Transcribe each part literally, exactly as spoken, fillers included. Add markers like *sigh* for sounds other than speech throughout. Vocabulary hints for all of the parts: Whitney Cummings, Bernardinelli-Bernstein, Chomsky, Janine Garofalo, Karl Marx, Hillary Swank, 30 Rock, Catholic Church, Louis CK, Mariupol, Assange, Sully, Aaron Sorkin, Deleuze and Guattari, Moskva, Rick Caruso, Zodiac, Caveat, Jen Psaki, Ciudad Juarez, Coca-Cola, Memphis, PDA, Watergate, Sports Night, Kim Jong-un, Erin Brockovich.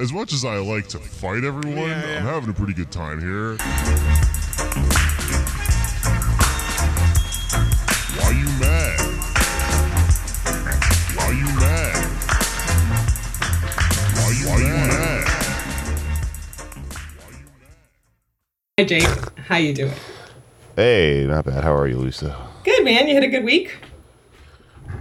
as much as I like to fight everyone, yeah, yeah. I'm having a pretty good time here. Why you mad? Why you mad? Why you, Why you mad? Hi, Jake. How you doing? Hey, not bad. How are you, Lisa? Good, man. You had a good week?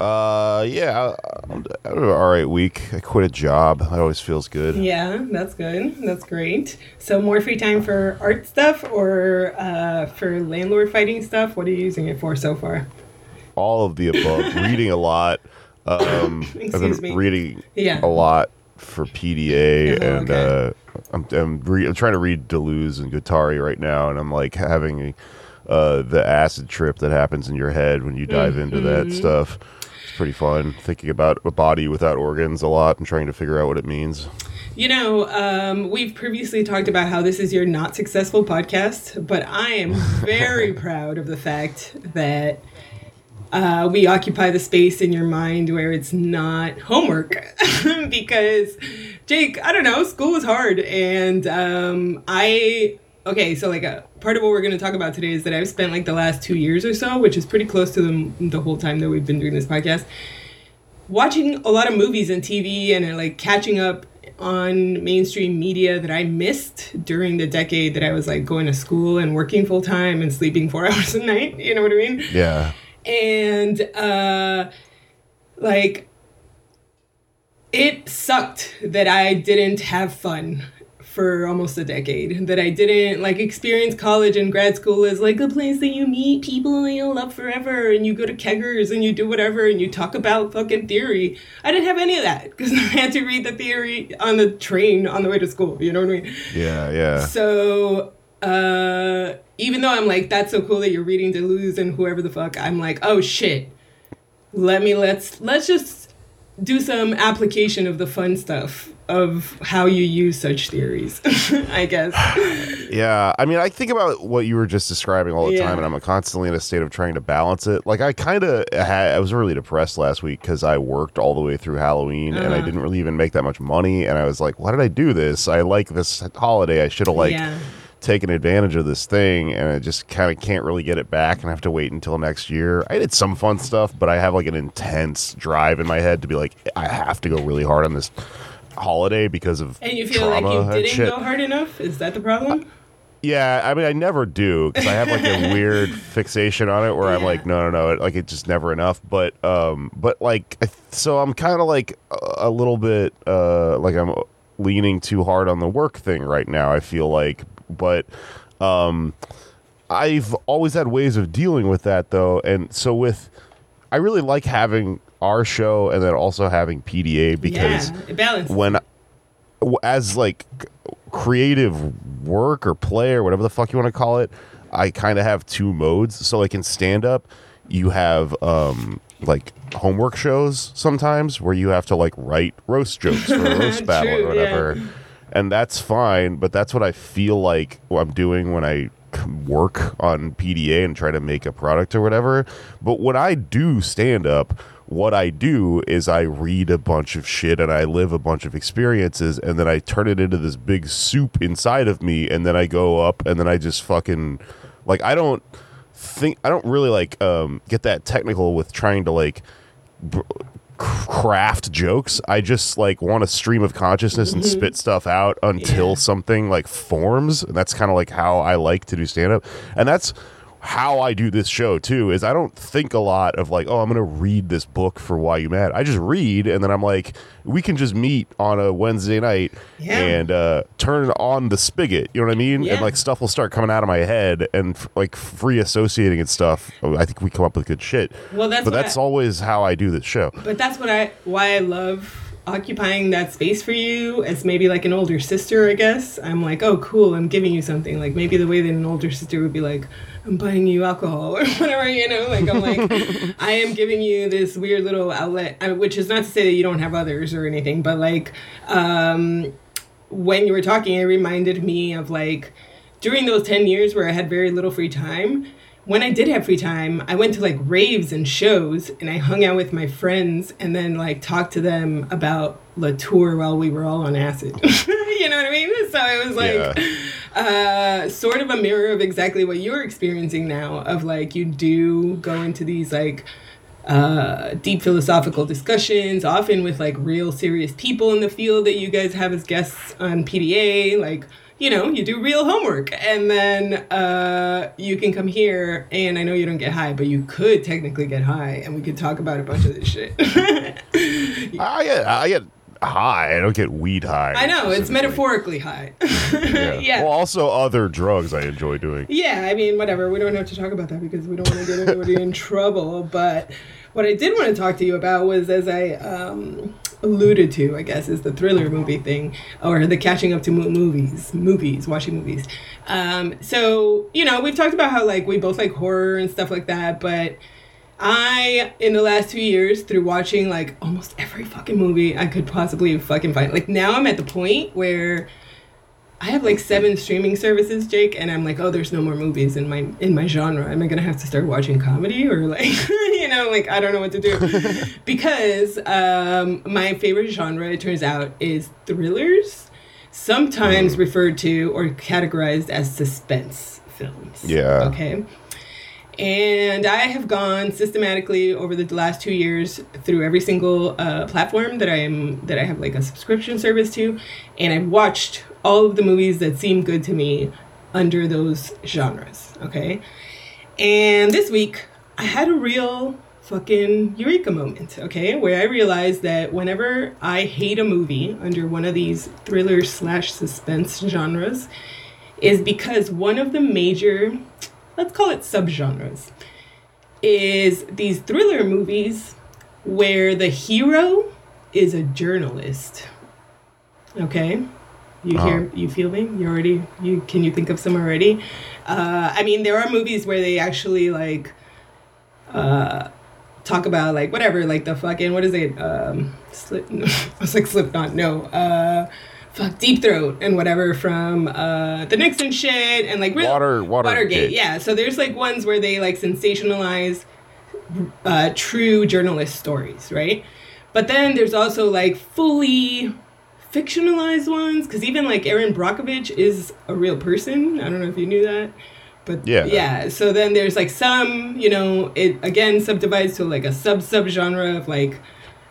Uh, yeah, I, I, I had an all right week. I quit a job. That always feels good. Yeah, that's good. That's great. So more free time for art stuff or uh, for landlord fighting stuff? What are you using it for so far? All of the above. Reading a lot. Um, Excuse I've been me. reading yeah. a lot for P D A. Oh, and okay. uh, I'm, I'm, re- I'm trying to read Deleuze and Guattari right now, and I'm like having uh, the acid trip that happens in your head when you dive mm-hmm. into that stuff. Pretty fun thinking about a body without organs a lot and trying to figure out what it means. You know, um, we've previously talked about how this is your not successful podcast, but I am very proud of the fact that uh, we occupy the space in your mind where it's not homework because, Jake, I don't know, school is hard. And um, I, okay, so like a part of what we're going to talk about today is that I've spent like the last two years or so, which is pretty close to the, the whole time that we've been doing this podcast, watching a lot of movies and T V and like catching up on mainstream media that I missed during the decade that I was like going to school and working full time and sleeping four hours a night. You know what I mean? Yeah. And uh, like it sucked that I didn't have fun for almost a decade, that I didn't like experience college and grad school as like a place that you meet people you'll love forever and you go to keggers and you do whatever and you talk about fucking theory. I didn't have any of that because I had to read the theory on the train on the way to school. You know what I mean? Yeah, yeah. So uh, even though I'm like, that's so cool that you're reading Deleuze and whoever the fuck, I'm like, oh shit, let me, let's, let's just do some application of the fun stuff of how you use such theories, I guess. Yeah, I mean, I think about what you were just describing all the yeah. time, and I'm constantly in a state of trying to balance it. Like, I kind of had, I was really depressed last week because I worked all the way through Halloween, uh-huh. and I didn't really even make that much money, and I was like, why did I do this? I like this holiday. I should have, like, yeah. taken advantage of this thing, and I just kind of can't really get it back, and I have to wait until next year. I did some fun stuff, but I have, like, an intense drive in my head to be like, I have to go really hard on this holiday because of and you feel like you didn't shit. go hard enough? Is that the problem? Uh, yeah, I mean, I never do because I have like a weird fixation on it where yeah. I'm like, no, no, no, it, like it's just never enough. But, um, but like, I, so I'm kind of like a, a little bit uh, like I'm leaning too hard on the work thing right now. I feel like, but um, I've always had ways of dealing with that though, and so with I really like having our show and then also having P D A because yeah, when as like creative work or play or whatever the fuck you want to call it, I kind of have two modes. So like in stand up, you have um, like homework shows sometimes where you have to like write roast jokes for a roast battle True, or whatever. Yeah. And that's fine. But that's what I feel like I'm doing when I work on P D A and try to make a product or whatever. But when I do stand up, what I do is I read a bunch of shit and I live a bunch of experiences and then I turn it into this big soup inside of me and then I go up and then I just fucking like I don't think I don't really like um, get that technical with trying to like br- craft jokes. I just like want a stream of consciousness mm-hmm. and spit stuff out until yeah. something like forms. And that's kind of like how I like to do stand up. And that's how I do this show too is I don't think a lot of like, oh, I'm gonna read this book for Why You Mad. I just read and then I'm like, we can just meet on a Wednesday night yeah. and uh turn on the spigot, you know what I mean? Yeah. And like stuff will start coming out of my head and f- like free associating and stuff. I think we come up with good shit. Well, that's but that's I, always how I do this show. But that's what I why I love occupying that space for you as maybe like an older sister, I guess. I'm like, oh, cool, I'm giving you something. Like maybe the way that an older sister would be like, I'm buying you alcohol or whatever, you know, like I'm like, I am giving you this weird little outlet, which is not to say that you don't have others or anything, but like um, when you were talking, it reminded me of like during those ten years where I had very little free time, when I did have free time, I went to like raves and shows, and I hung out with my friends and then like talked to them about Latour while we were all on acid. You know what I mean? So it was like yeah. uh, sort of a mirror of exactly what you're experiencing now, of like you do go into these like uh, deep philosophical discussions, often with like real serious people in the field that you guys have as guests on P D A, like, you know, you do real homework, and then uh, you can come here, and I know you don't get high, but you could technically get high, and we could talk about a bunch of this shit. I get, I get high. I don't get weed high. I know, it's metaphorically high. yeah. yeah. Well, also other drugs I enjoy doing. Yeah, I mean, whatever. We don't have to talk about that because we don't want to get anybody in trouble, but what I did want to talk to you about was, as I um, alluded to, I guess, is the thriller movie thing, or the catching up to mo- movies, movies, watching movies. Um, so, you know, we've talked about how, like, we both like horror and stuff like that, but I, in the last two years, through watching, like, almost every fucking movie I could possibly fucking find, like, now I'm at the point where I have like seven streaming services, Jake, and I'm like, oh, there's no more movies in my in my genre. Am I gonna have to start watching comedy, or like, you know, like I don't know what to do, because um, my favorite genre, it turns out, is thrillers, sometimes mm. referred to or categorized as suspense films. Yeah. Okay. And I have gone systematically over the last two years through every single uh, platform that I am that I have like a subscription service to, and I've watched all of the movies that seem good to me under those genres, okay? And this week, I had a real fucking eureka moment, okay? Where I realized that whenever I hate a movie under one of these thriller slash suspense genres is because one of the major, let's call it subgenres, is these thriller movies where the hero is a journalist, okay? You hear, you feel me? You already, you can you think of some already? Uh, I mean, there are movies where they actually like uh, talk about like whatever, like the fucking, what is it? Um, slip, no, I was like Slipknot, no, uh, fuck, Deep Throat and whatever from uh, the Nixon shit and like really, Water, Water Watergate, Gate. Yeah. So there's like ones where they like sensationalize uh, true journalist stories, right? But then there's also like fully fictionalized ones, because even like Erin Brockovich is a real person. I don't know if you knew that, but yeah, yeah. So then there's like some, you know, it again subdivides to like a sub sub genre of like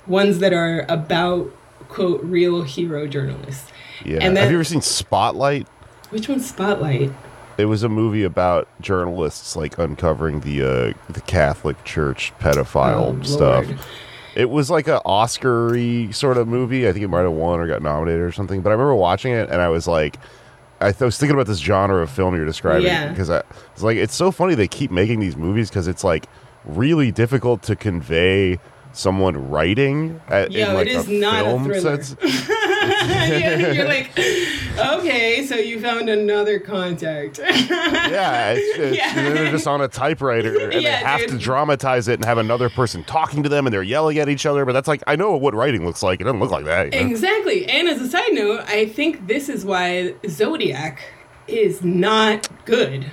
ones that are about quote real hero journalists. Yeah. And then, have you ever seen Spotlight? Which one's Spotlight? It was a movie about journalists like uncovering the uh, the Catholic Church pedophile oh, stuff. Lord. It was like an Oscar-y sort of movie. I think it might have won or got nominated or something. But I remember watching it, and I was like, I, th- I was thinking about this genre of film you're describing. Yeah. Because I was like, it's so funny they keep making these movies because it's like really difficult to convey someone writing at, Yo, in like it is a not film a thriller. Sense. yeah, you're like, okay, so you found another contact. yeah, it's, it's, yeah, they're just on a typewriter and yeah, they have dude. to dramatize it and have another person talking to them and they're yelling at each other. But that's like, I know what writing looks like. It doesn't look like that. You know? Exactly. And as a side note, I think this is why Zodiac is not good.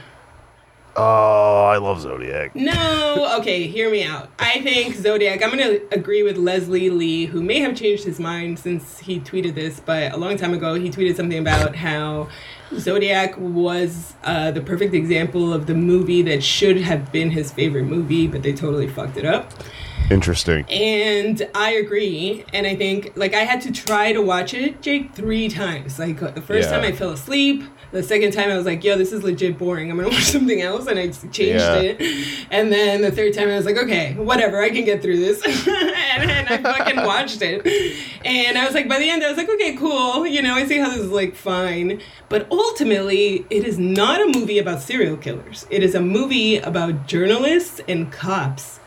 Oh, I love Zodiac. No, okay, hear me out. I think Zodiac, I'm going to agree with Leslie Lee, who may have changed his mind since he tweeted this, but a long time ago he tweeted something about how Zodiac was uh, the perfect example of the movie that should have been his favorite movie, but they totally fucked it up. Interesting. And I agree. And I think, like, I had to try to watch it, Jake, three times. Like, the first yeah. time I fell asleep. The second time I was like, yo, this is legit boring. I'm going to watch something else. And I changed yeah. it. And then the third time I was like, okay, whatever. I can get through this. and, and I fucking watched it. And I was like, by the end, I was like, okay, cool. You know, I see how this is, like, fine. But ultimately, it is not a movie about serial killers. It is a movie about journalists and cops.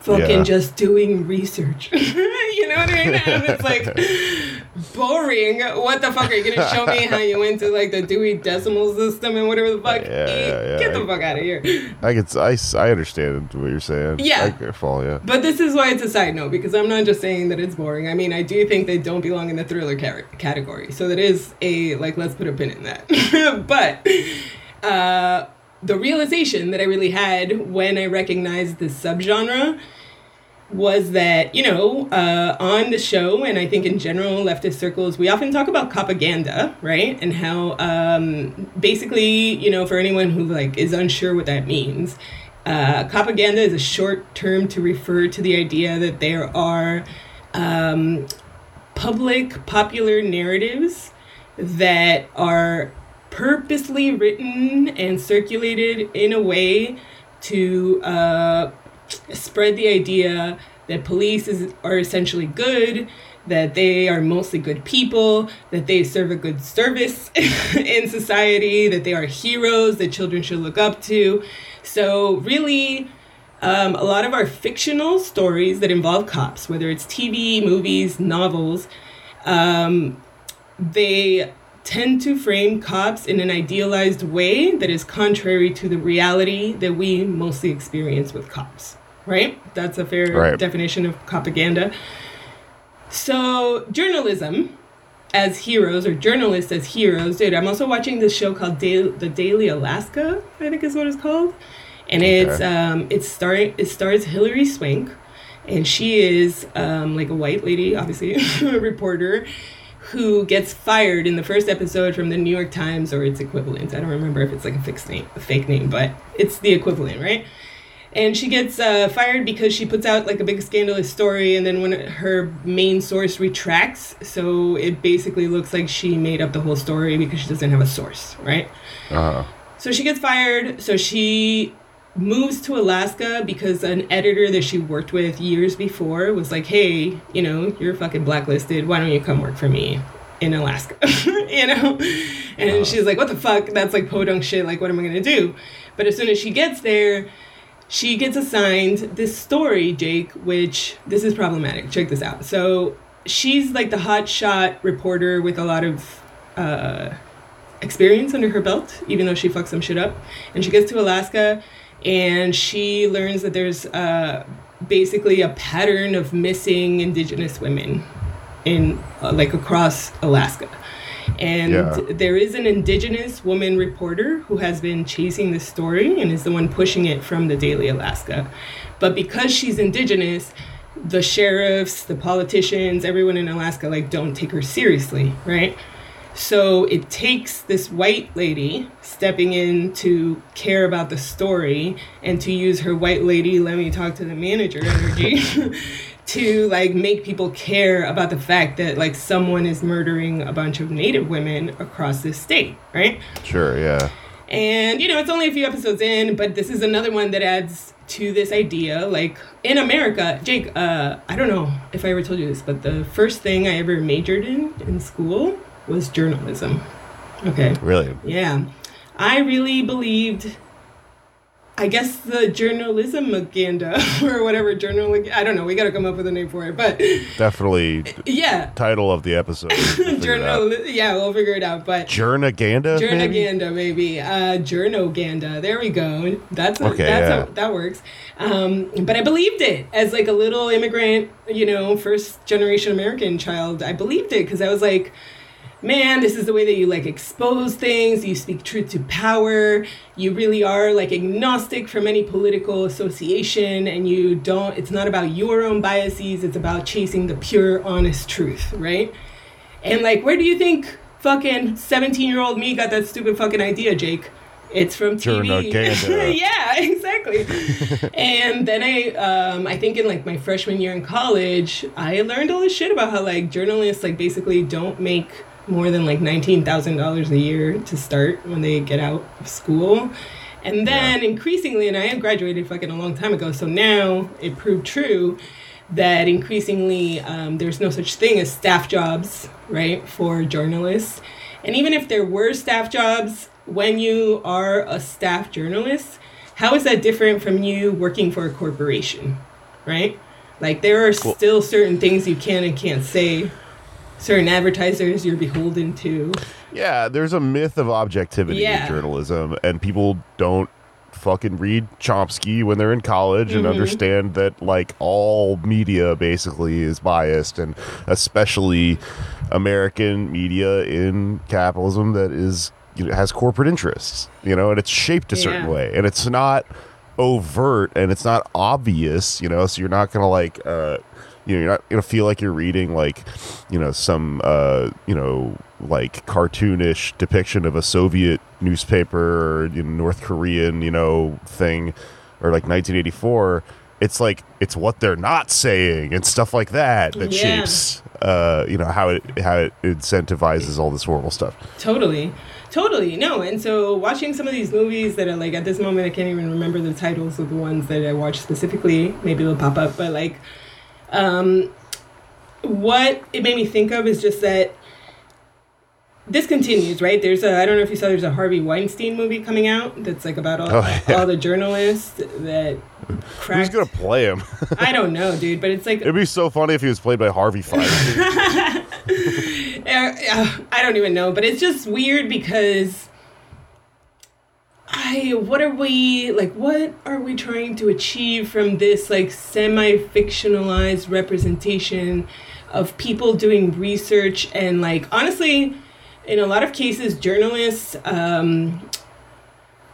Fucking yeah. just doing research. You know what I mean? And it's like boring. What the fuck are you gonna show me how you went to like the Dewey Decimal system and whatever the fuck? Yeah, yeah, yeah. Get the fuck out of here. I can, I, I understand what you're saying. Yeah. I fall, yeah. But this is why it's a side note, because I'm not just saying that it's boring. I mean, I do think they don't belong in the thriller car- category. So that is a like let's put a pin in that. But uh the realization that I really had when I recognized this subgenre was that, you know, uh, on the show, and I think in general leftist circles, we often talk about propaganda, right? And how um, basically, you know, for anyone who like is unsure what that means, uh, propaganda is a short term to refer to the idea that there are um, public, popular narratives that are purposely written and circulated in a way to uh, spread the idea that police is, are essentially good, that they are mostly good people, that they serve a good service in society, that they are heroes that children should look up to. So really, um, a lot of our fictional stories that involve cops, whether it's T V, movies, novels, um, they tend to frame cops in an idealized way that is contrary to the reality that we mostly experience with cops, right? That's a fair right. definition of propaganda. So journalism as heroes, or journalists as heroes. Dude, I'm also watching this show called Daily, the Daily Alaska, I think is what it's called. And okay. it's um, it's starring, it stars Hillary Swank. And she is um, like a white lady, obviously, a reporter, who gets fired in the first episode from the New York Times or its equivalent. I don't remember if it's like a fixed name, a fake name, but it's the equivalent, right? And she gets uh, fired because she puts out like a big scandalous story, and then when her main source retracts, so it basically looks like she made up the whole story because she doesn't have a source, right? Uh-huh. So she gets fired. So she moves to Alaska because an editor that she worked with years before was like, hey, you know, you're fucking blacklisted. Why don't you come work for me in Alaska? You know? And uh-huh. she's like, what the fuck? That's like podunk shit. Like, what am I going to do? But as soon as she gets there, she gets assigned this story, Jake, which this is problematic. Check this out. So she's like the hotshot reporter with a lot of uh, experience under her belt, even though she fucks some shit up. And she gets to Alaska, and she learns that there's uh, basically a pattern of missing indigenous women in uh, like across Alaska. And yeah. there is an indigenous woman reporter who has been chasing this story and is the one pushing it from the Daily Alaska. But because she's indigenous, the sheriffs, the politicians, everyone in Alaska, like, don't take her seriously, right? So it takes this white lady stepping in to care about the story and to use her white lady, let me talk to the manager energy, to like make people care about the fact that like someone is murdering a bunch of Native women across this state, right? Sure, yeah. And, you know, it's only a few episodes in, but this is another one that adds to this idea. Like, in America, Jake, uh, I don't know if I ever told you this, but the first thing I ever majored in in school was journalism. Okay. Really? Yeah. I really believed, I guess, the journalism-agenda or whatever journal, I don't know, we got to come up with a name for it, but definitely yeah. title of the episode. Journal, yeah, we'll figure it out, but Journaganda? Journaganda, maybe. maybe. Uh, Journoganda. There we go. That's a, okay, that's yeah. a, that works. Um, but I believed it as like a little immigrant, you know, first-generation American child. I believed it because I was like, man, this is the way that you like expose things, you speak truth to power, you really are like agnostic from any political association, and you don't, it's not about your own biases, it's about chasing the pure, honest truth, right? And like, where do you think fucking seventeen-year-old me got that stupid fucking idea, Jake? It's from T V. Yeah, exactly. And then I, um, I think in like my freshman year in college, I learned all this shit about how like journalists like basically don't make more than like nineteen thousand dollars a year to start when they get out of school. And then yeah. increasingly, and I had graduated fucking a long time ago, so now it proved true that increasingly um, there's no such thing as staff jobs, right, for journalists. And even if there were staff jobs, when you are a staff journalist, how is that different from you working for a corporation, right? Like there are cool. still certain things you can and can't say, certain advertisers you're beholden to. Yeah, there's a myth of objectivity yeah. in journalism, and people don't fucking read Chomsky when they're in college mm-hmm. and understand that like all media basically is biased, and especially American media in capitalism that is it has corporate interests, you know, and it's shaped a certain yeah. way, and it's not overt and it's not obvious, you know, so you're not going to like, uh, you know, you're not going to feel like you're reading like, you know, some, uh, you know, like cartoonish depiction of a Soviet newspaper or, you know, North Korean, you know, thing, or like nineteen eighty-four. It's like, it's what they're not saying and stuff like that that yeah. shapes, uh, you know, how it how it incentivizes all this horrible stuff. Totally. Totally. No. And so watching some of these movies that are like, at this moment, I can't even remember the titles of the ones that I watched specifically. Maybe they'll pop up. But like, um, what it made me think of is just that this continues, right? There's a, I don't know if you saw, there's a Harvey Weinstein movie coming out that's like about all, oh, yeah. all the journalists that... Cracked. Who's gonna play him? I don't know, dude. But it's like it'd be so funny if he was played by Harvey Feinstein. I don't even know, but it's just weird because I. What are we like? What are we trying to achieve from this like semi-fictionalized representation of people doing research and like honestly, in a lot of cases, journalists. Um,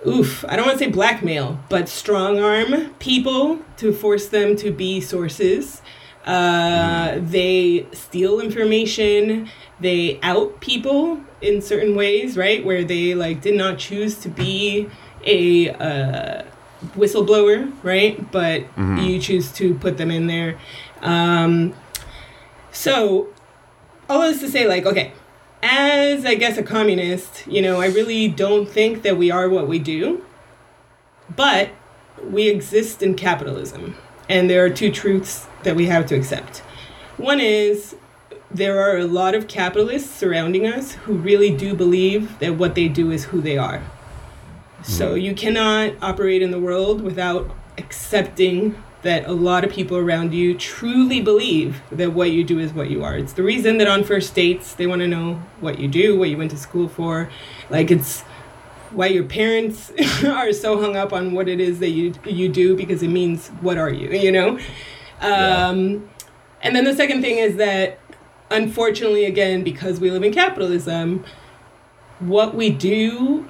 Oof, I don't want to say blackmail, but strong arm people to force them to be sources. Uh, mm. They steal information. They out people in certain ways, right? Where they like did not choose to be a uh, whistleblower, right? But mm-hmm. you choose to put them in there. Um, so all this to say, like, okay. As, I guess, a communist, you know, I really don't think that we are what we do, but we exist in capitalism. And there are two truths that we have to accept. One is there are a lot of capitalists surrounding us who really do believe that what they do is who they are. So you cannot operate in the world without accepting that a lot of people around you truly believe that what you do is what you are. It's the reason that on first dates, they want to know what you do, what you went to school for. Like, it's why your parents are so hung up on what it is that you you do, because it means, what are you, you know? Um, yeah. And then the second thing is that, unfortunately, again, because we live in capitalism, what we do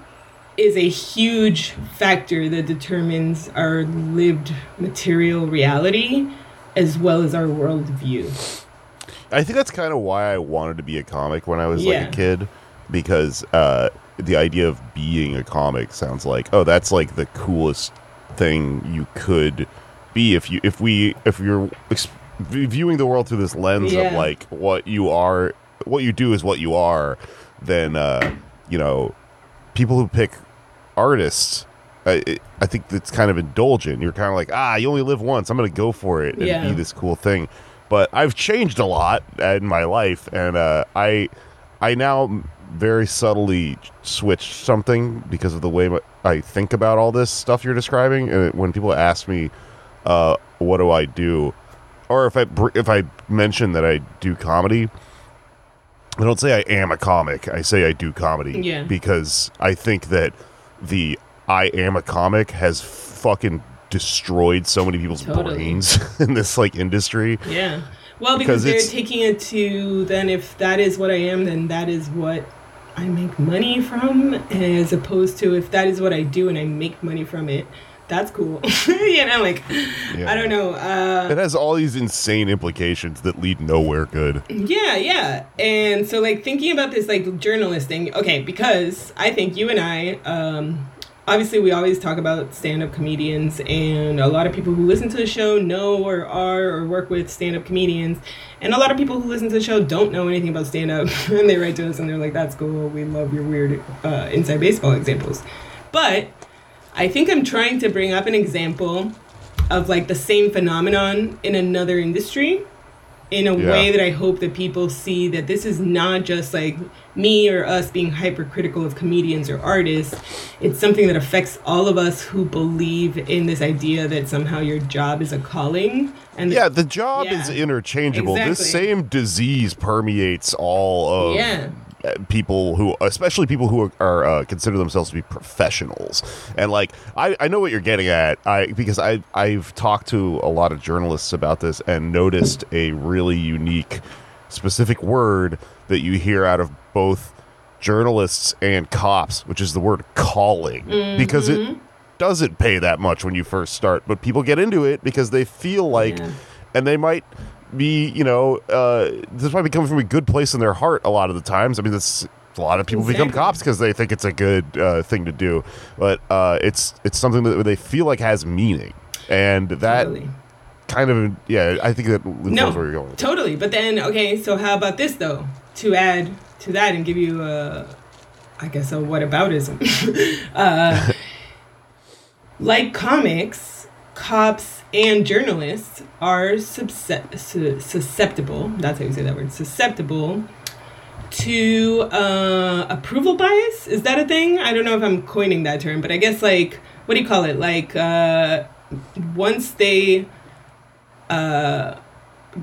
is a huge factor that determines our lived material reality as well as our worldview. I think that's kind of why I wanted to be a comic when I was yeah. like a kid, because uh, the idea of being a comic sounds like, oh, that's like the coolest thing you could be if you if we if you're exp- viewing the world through this lens yeah. of like what you are, what you do is what you are. Then uh, you know, people who pick artists, I, I think it's kind of indulgent. You're kind of like, ah, you only live once. I'm going to go for it and yeah. be this cool thing. But I've changed a lot in my life, and uh, I I now very subtly switched something because of the way I think about all this stuff you're describing. And when people ask me, uh, what do I do? Or if I, if I mention that I do comedy, I don't say I am a comic. I say I do comedy yeah. because I think that the I am a comic has fucking destroyed so many people's totally. brains in this like industry. Yeah. Well, because, because they're taking it to then if that is what I am, then that is what I make money from, as opposed to if that is what I do and I make money from it. That's cool. you know, like, yeah. I don't know. Uh, it has all these insane implications that lead nowhere good. Yeah, yeah. And so, like, thinking about this, like, journalist thing, okay, because I think you and I, um, obviously we always talk about stand-up comedians, and a lot of people who listen to the show know or are or work with stand-up comedians, and a lot of people who listen to the show don't know anything about stand-up, and they write to us and they're like, that's cool, we love your weird uh, inside baseball examples. But I think I'm trying to bring up an example of like the same phenomenon in another industry in a yeah. way that I hope that people see that this is not just like me or us being hypercritical of comedians or artists. It's something that affects all of us who believe in this idea that somehow your job is a calling. And yeah, the job yeah. is interchangeable. Exactly. This same disease permeates all of... Yeah. people who, especially people who are, are uh, consider themselves to be professionals, and like I, I know what you're getting at. I because I I've talked to a lot of journalists about this and noticed a really unique, specific word that you hear out of both journalists and cops, which is the word calling, mm-hmm. because it doesn't pay that much when you first start, but people get into it because they feel like, yeah. and they might be, you know, uh, this might be coming from a good place in their heart a lot of the times. I mean, that's a lot of people exactly. become cops because they think it's a good uh, thing to do, but uh, it's it's something that they feel like has meaning, and that totally. kind of, yeah, I think that no, where you're going. Totally, but then, okay, so how about this, though, to add to that and give you, a, I guess, a whataboutism. uh, like comics, cops and journalists are subse- su- susceptible, that's how you say that word, susceptible to uh, approval bias? Is that a thing? I don't know if I'm coining that term, but I guess, like, what do you call it? Like, uh, once they uh,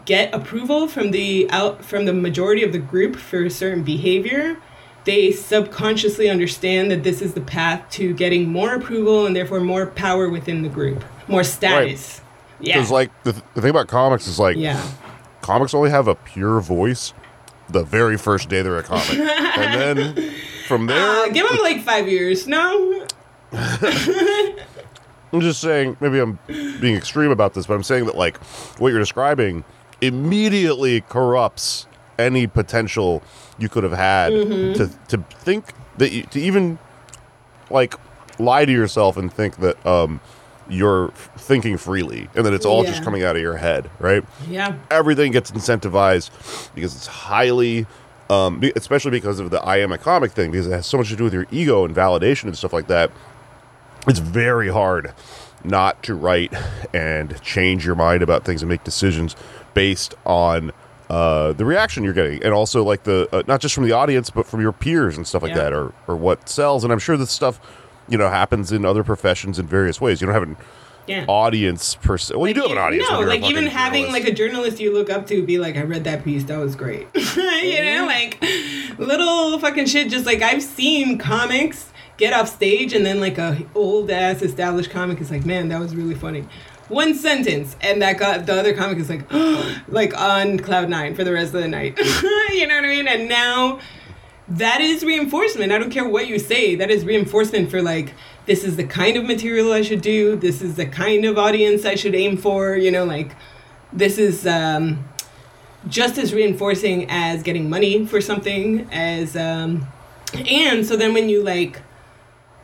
get approval from the out from the majority of the group for a certain behavior, they subconsciously understand that this is the path to getting more approval and therefore more power within the group, more status. Right. Yeah. Because, like, the, th- the thing about comics is, like, yeah. comics only have a pure voice the very first day they're a comic. And then from there... Uh, give them, like, five years. No. I'm just saying, maybe I'm being extreme about this, but I'm saying that, like, what you're describing immediately corrupts any potential you could have had mm-hmm. to to think that you, to even like lie to yourself and think that um you're thinking freely and that it's all yeah. just coming out of your head, right? Yeah, everything gets incentivized because it's highly um especially because of the I am a comic thing, because it has so much to do with your ego and validation and stuff like that. It's very hard not to write and change your mind about things and make decisions based on Uh, the reaction you're getting, and also like the uh, not just from the audience but from your peers and stuff like yeah. that, or or what sells. And I'm sure this stuff, you know, happens in other professions in various ways. You don't have an yeah. audience per se. Well, like, you do have an audience. No, like even having journalist. like a journalist you look up to be like, I read that piece, that was great. You know, like little fucking shit. Just like I've seen comics get off stage and then like a old ass established comic is like, man, that was really funny. One sentence, and that got the other comic is like, oh, like on cloud nine for the rest of the night. You know what I mean? And now that is reinforcement. I don't care what you say. That is reinforcement for like, this is the kind of material I should do. This is the kind of audience I should aim for. You know, like this is um, just as reinforcing as getting money for something as, um, and so then when you like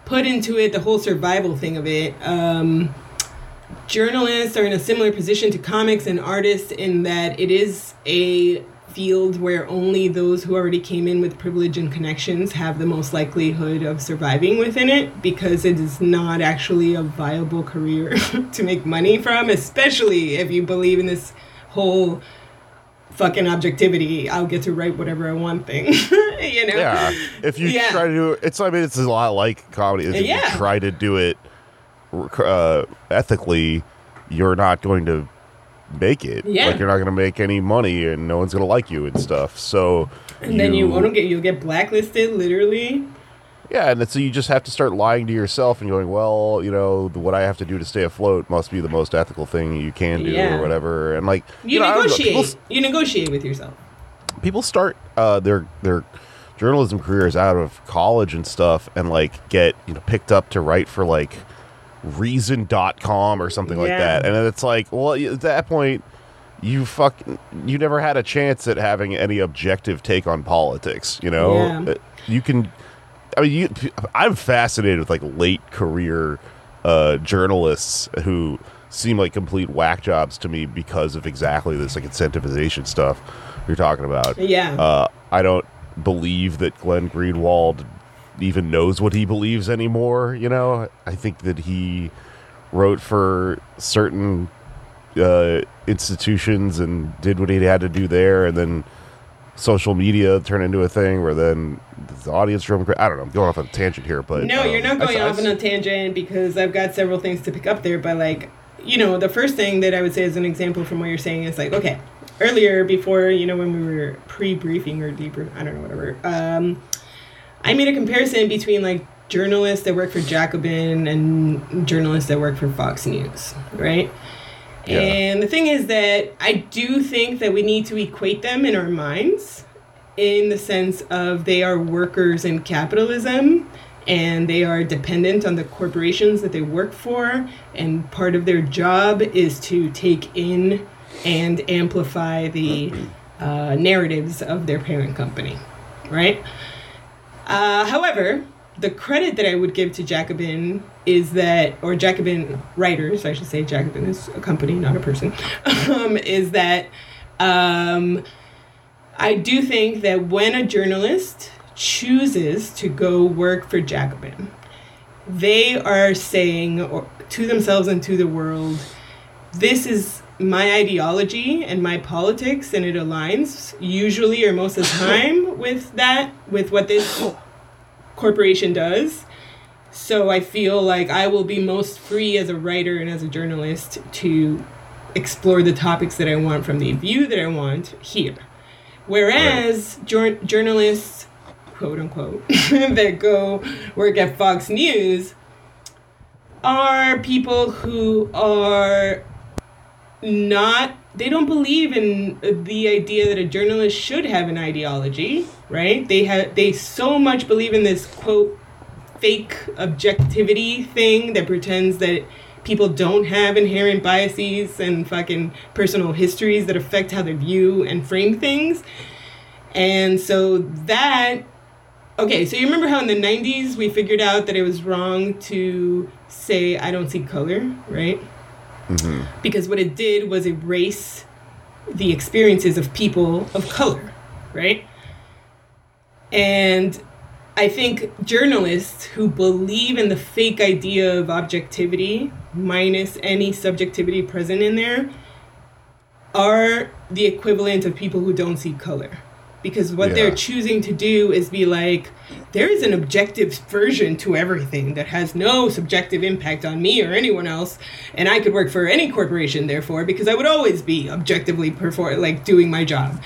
put into it the whole survival thing of it, um, journalists are in a similar position to comics and artists in that it is a field where only those who already came in with privilege and connections have the most likelihood of surviving within it, because it is not actually a viable career to make money from, especially if you believe in this whole fucking objectivity, I'll get to write whatever I want thing. You know? Yeah. If you yeah. try to do it, it's, I mean, it's a lot like comedy. If yeah. you try to do it Uh, ethically, you're not going to make it. Yeah. Like you're not going to make any money, and no one's going to like you and stuff. So, and you, then you won't get you'll get blacklisted, literally. Yeah, and so you just have to start lying to yourself and going, well, you know, what I have to do to stay afloat must be the most ethical thing you can do, yeah. or whatever. And like you, you know, negotiate, know, people, you negotiate with yourself. People start uh, their their. journalism careers out of college and stuff, and like get you know picked up to write for like reason dot com or something yeah. like that, and then it's like, well, at that point you fucking you never had a chance at having any objective take on politics, you know. yeah. You can I mean you I'm fascinated with like late career uh journalists who seem like complete whack jobs to me because of exactly this like incentivization stuff you're talking about. yeah uh I don't believe that Glenn Greenwald even knows what he believes anymore, you know. I think that he wrote for certain uh, institutions and did what he had to do there, and then social media turned into a thing where then the audience room. I don't know. I'm going off on a tangent here, but no, um, you're not going I, off I, on a tangent because I've got several things to pick up there. But like, you know, the first thing that I would say as an example from what you're saying is like, okay, earlier before, you know, when we were pre-briefing or debriefing, I don't know, whatever. Um, I made a comparison between like journalists that work for Jacobin and journalists that work for Fox News, right? Yeah. And the thing is that I do think that we need to equate them in our minds in the sense of they are workers in capitalism, and they are dependent on the corporations that they work for, and part of their job is to take in and amplify the uh, narratives of their parent company, right? Uh, however, the credit that I would give to Jacobin is that, or Jacobin writers, I should say Jacobin is a company, not a person, um, is that um, I do think that when a journalist chooses to go work for Jacobin, they are saying to themselves and to the world, this is my ideology and my politics, and it aligns usually or most of the time with that, with what this corporation does. So I feel like I will be most free as a writer and as a journalist to explore the topics that I want from the view that I want here. Whereas jor- journalists, quote unquote, that go work at Fox News are people who are not, they don't believe in the idea that a journalist should have an ideology, right? They have, they so much believe in this, quote, fake objectivity thing that pretends that people don't have inherent biases and fucking personal histories that affect how they view and frame things. And so that, okay, so you remember how in the nineties we figured out that it was wrong to say, I don't see color, right? Mm-hmm. Because what it did was erase the experiences of people of color, right? And I think journalists who believe in the fake idea of objectivity, minus any subjectivity present in there, are the equivalent of people who don't see color. Because what yeah. they're choosing to do is be like, there is an objective version to everything that has no subjective impact on me or anyone else. And I could work for any corporation, therefore, because I would always be objectively perform- like doing my job.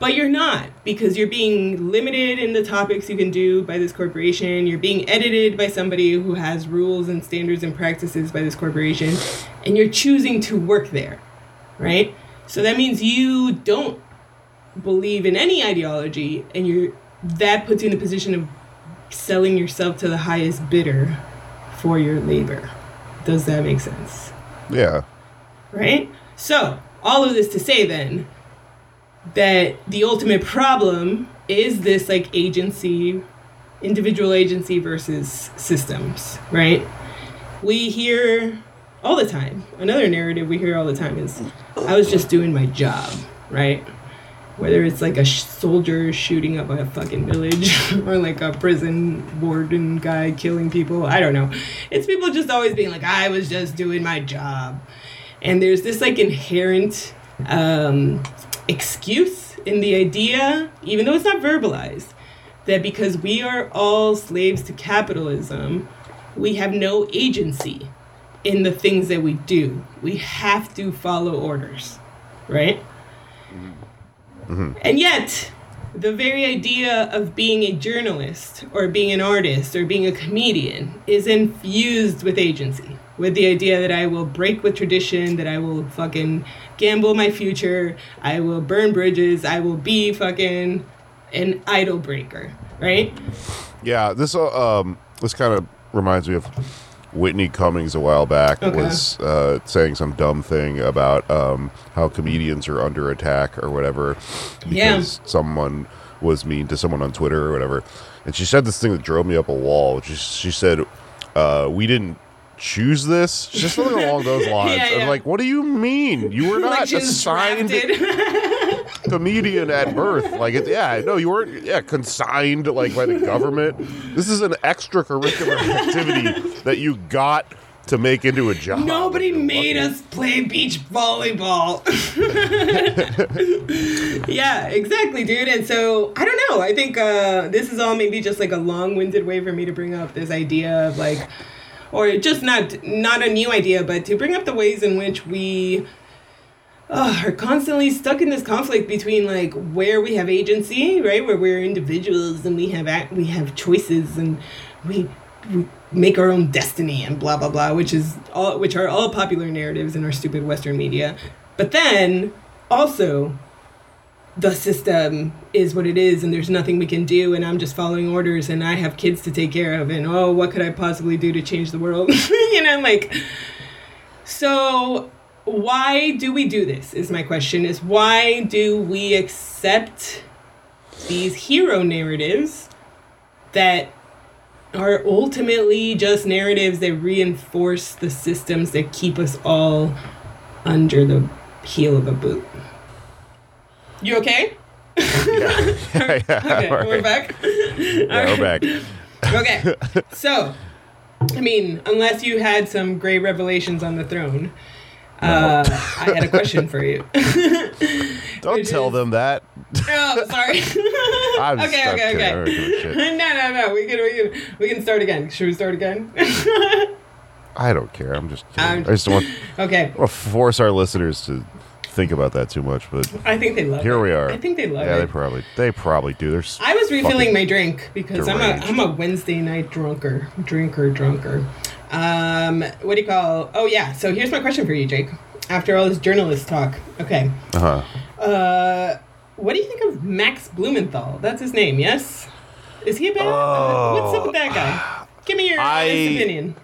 But you're not, because you're being limited in the topics you can do by this corporation. You're being edited by somebody who has rules and standards and practices by this corporation. And you're choosing to work there, right? So that means you don't believe in any ideology, and you're, that puts you in the position of selling yourself to the highest bidder for your labor. Does that make sense? Yeah. Right? So, all of this to say then, that the ultimate problem is this like agency, individual agency versus systems, right? We hear all the time, another narrative we hear all the time is, I was just doing my job, right? Whether it's like a sh- soldier shooting up a fucking village or like a prison warden guy killing people, I don't know. It's people just always being like, I was just doing my job. And there's this like inherent um, excuse in the idea, even though it's not verbalized, that because we are all slaves to capitalism, we have no agency in the things that we do. We have to follow orders, right? Mm-hmm. And yet, the very idea of being a journalist or being an artist or being a comedian is infused with agency, with the idea that I will break with tradition, that I will fucking gamble my future, I will burn bridges, I will be fucking an idol breaker, right? Yeah, this um this kind of reminds me of Whitney Cummings a while back okay. was uh, saying some dumb thing about um, how comedians are under attack or whatever because yeah. someone was mean to someone on Twitter or whatever. And she said this thing that drove me up a wall, which is, she said, uh, we didn't choose this. Just something along those lines. yeah, yeah. I'm like, what do you mean? You were not like assigned comedian at birth. Like, it, yeah, no, you weren't yeah, consigned like by the government. This is an extracurricular activity that you got to make into a job. Nobody made lucky. us play beach volleyball. Yeah, exactly, dude. And so, I don't know. I think uh, this is all maybe just like a long-winded way for me to bring up this idea of like, or just not not a new idea, but to bring up the ways in which we uh, are constantly stuck in this conflict between like where we have agency, right, where we're individuals and we have act, we have choices and we, we make our own destiny and blah blah blah, which is all which are all popular narratives in our stupid Western media. But then also the system is what it is and there's nothing we can do and I'm just following orders and I have kids to take care of and, oh, what could I possibly do to change the world? You know, like, so why do we do this is my question, is why do we accept these hero narratives that are ultimately just narratives that reinforce the systems that keep us all under the heel of a boot? You okay? Yeah. Yeah, yeah, okay, right. We're back. Yeah, we're back. Okay, so, I mean, unless you had some great revelations on the throne, no. uh, I had a question for you. Don't tell is, them that. Oh, sorry. I'm okay, stuck okay, okay, okay. No, no, no. We can, we can, we can start again. Should we start again? I don't care. I'm just. Kidding. I'm, I just want. Okay. I'll force our listeners to think about that too much, but I think they love. Here it. We are. I think they love. Yeah, it. they probably they probably do. There's. I was refilling my drink because deranged. I'm a I'm a Wednesday night drunker, drinker, drunker. Um, what do you call? Oh yeah. So here's my question for you, Jake. After all this journalist talk, okay. Uh huh. Uh, what do you think of Max Blumenthal? That's his name, yes. Is he a bad? Oh, what's up with that guy? Give me your I, honest opinion.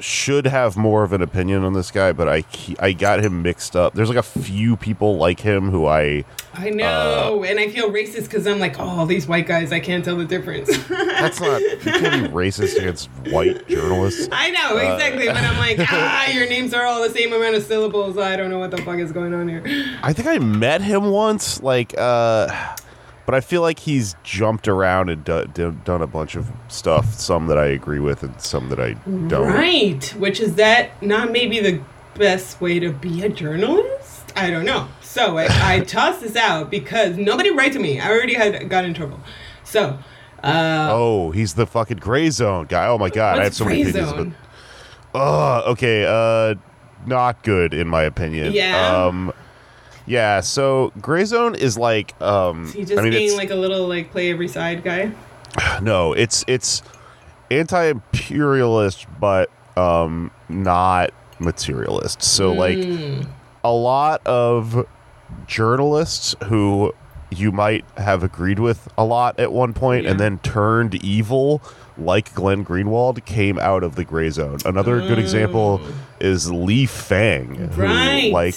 Should have more of an opinion on this guy, but I I got him mixed up. There's like a few people like him who I I know, uh, and I feel racist because I'm like, oh, these white guys, I can't tell the difference. That's not, you can't be racist against white journalists. I know, exactly, uh, but I'm like, ah, your names are all the same amount of syllables. I don't know what the fuck is going on here. I think I met him once, like, uh, but I feel like he's jumped around and do, do, done a bunch of stuff, some that I agree with and some that I don't. Right, which is that not maybe the best way to be a journalist? I don't know. So I, I tossed this out because nobody write to me. I already had got in trouble. So. Uh, oh, he's the fucking Grayzone guy. Oh, my God. I have so many opinions. But, oh, okay. Uh, not good, in my opinion. Yeah. Um, Yeah, so Grayzone is like... Um, is he just I mean, being like a little like play every side guy? No, it's it's anti-imperialist, but um, not materialist. So mm. like a lot of journalists who you might have agreed with a lot at one point yeah. and then turned evil, like Glenn Greenwald, came out of the Grayzone. Another oh. good example is Lee Fang. Right. Who, like...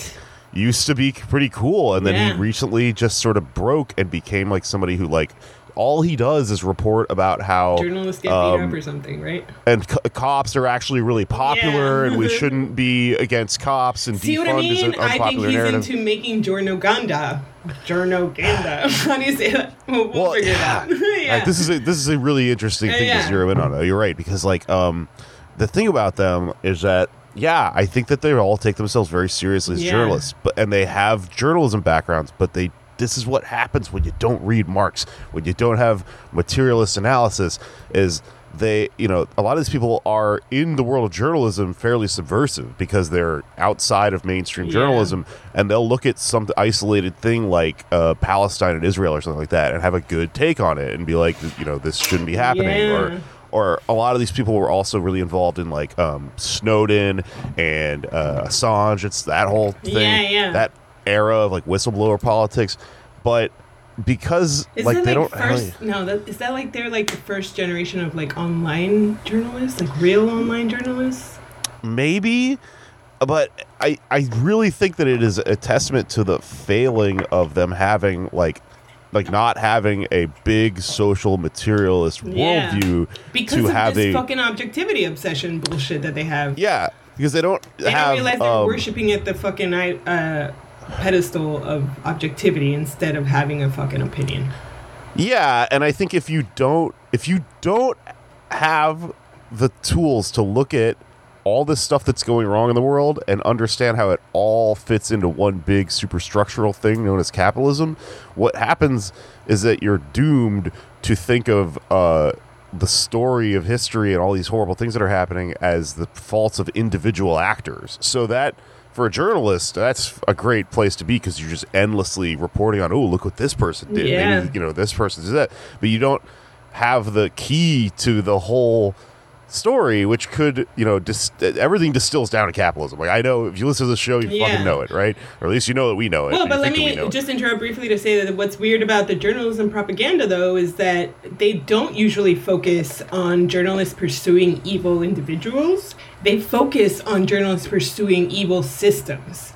used to be pretty cool, and then yeah. he recently just sort of broke and became like somebody who like all he does is report about how journalists get um, beat up or something, right? And co- cops are actually really popular, yeah. and we shouldn't be against cops and see defund what I mean? Is an unpopular I think he's narrative. Into making Jornoganda. Jornoganda. How do you say that? We'll, we'll, well figure yeah. it out. yeah. Like, this is a, this is a really interesting uh, thing yeah. to zero in on. You're right, because like um, the thing about them is that. Yeah, I think that they all take themselves very seriously as yeah. journalists, but and they have journalism backgrounds, but they this is what happens when you don't read Marx, when you don't have materialist analysis, is they, you know, a lot of these people are in the world of journalism fairly subversive because they're outside of mainstream journalism, yeah. and they'll look at some isolated thing like uh, Palestine and Israel or something like that and have a good take on it and be like, you know, this shouldn't be happening, yeah. or... Or a lot of these people were also really involved in like um, Snowden and uh, Assange. It's that whole thing, yeah, yeah. that era of like whistleblower politics. But because Isn't like they like don't, first, I, no, that, is that like they're like the first generation of like online journalists, like real online journalists? Maybe, but I I really think that it is a testament to the failing of them having like. Like not having a big social materialist yeah. worldview because to of having this fucking objectivity obsession bullshit that they have. Yeah, because they don't. They have, don't realize they're um, worshiping at the fucking uh, pedestal of objectivity instead of having a fucking opinion. Yeah, and I think if you don't, if you don't have the tools to look at all this stuff that's going wrong in the world and understand how it all fits into one big superstructural thing known as capitalism, what happens is that you're doomed to think of uh, the story of history and all these horrible things that are happening as the faults of individual actors. So that, for a journalist, that's a great place to be because you're just endlessly reporting on, oh, look what this person did. Yeah. Maybe, you know, this person did that. But you don't have the key to the whole... story, which could, you know, dis- everything distills down to capitalism. Like, I know if you listen to the show, you yeah. fucking know it, right? Or at least you know that we know it. Well, but let me just it. interrupt briefly to say that what's weird about the journalism propaganda, though, is that they don't usually focus on journalists pursuing evil individuals. They focus on journalists pursuing evil systems.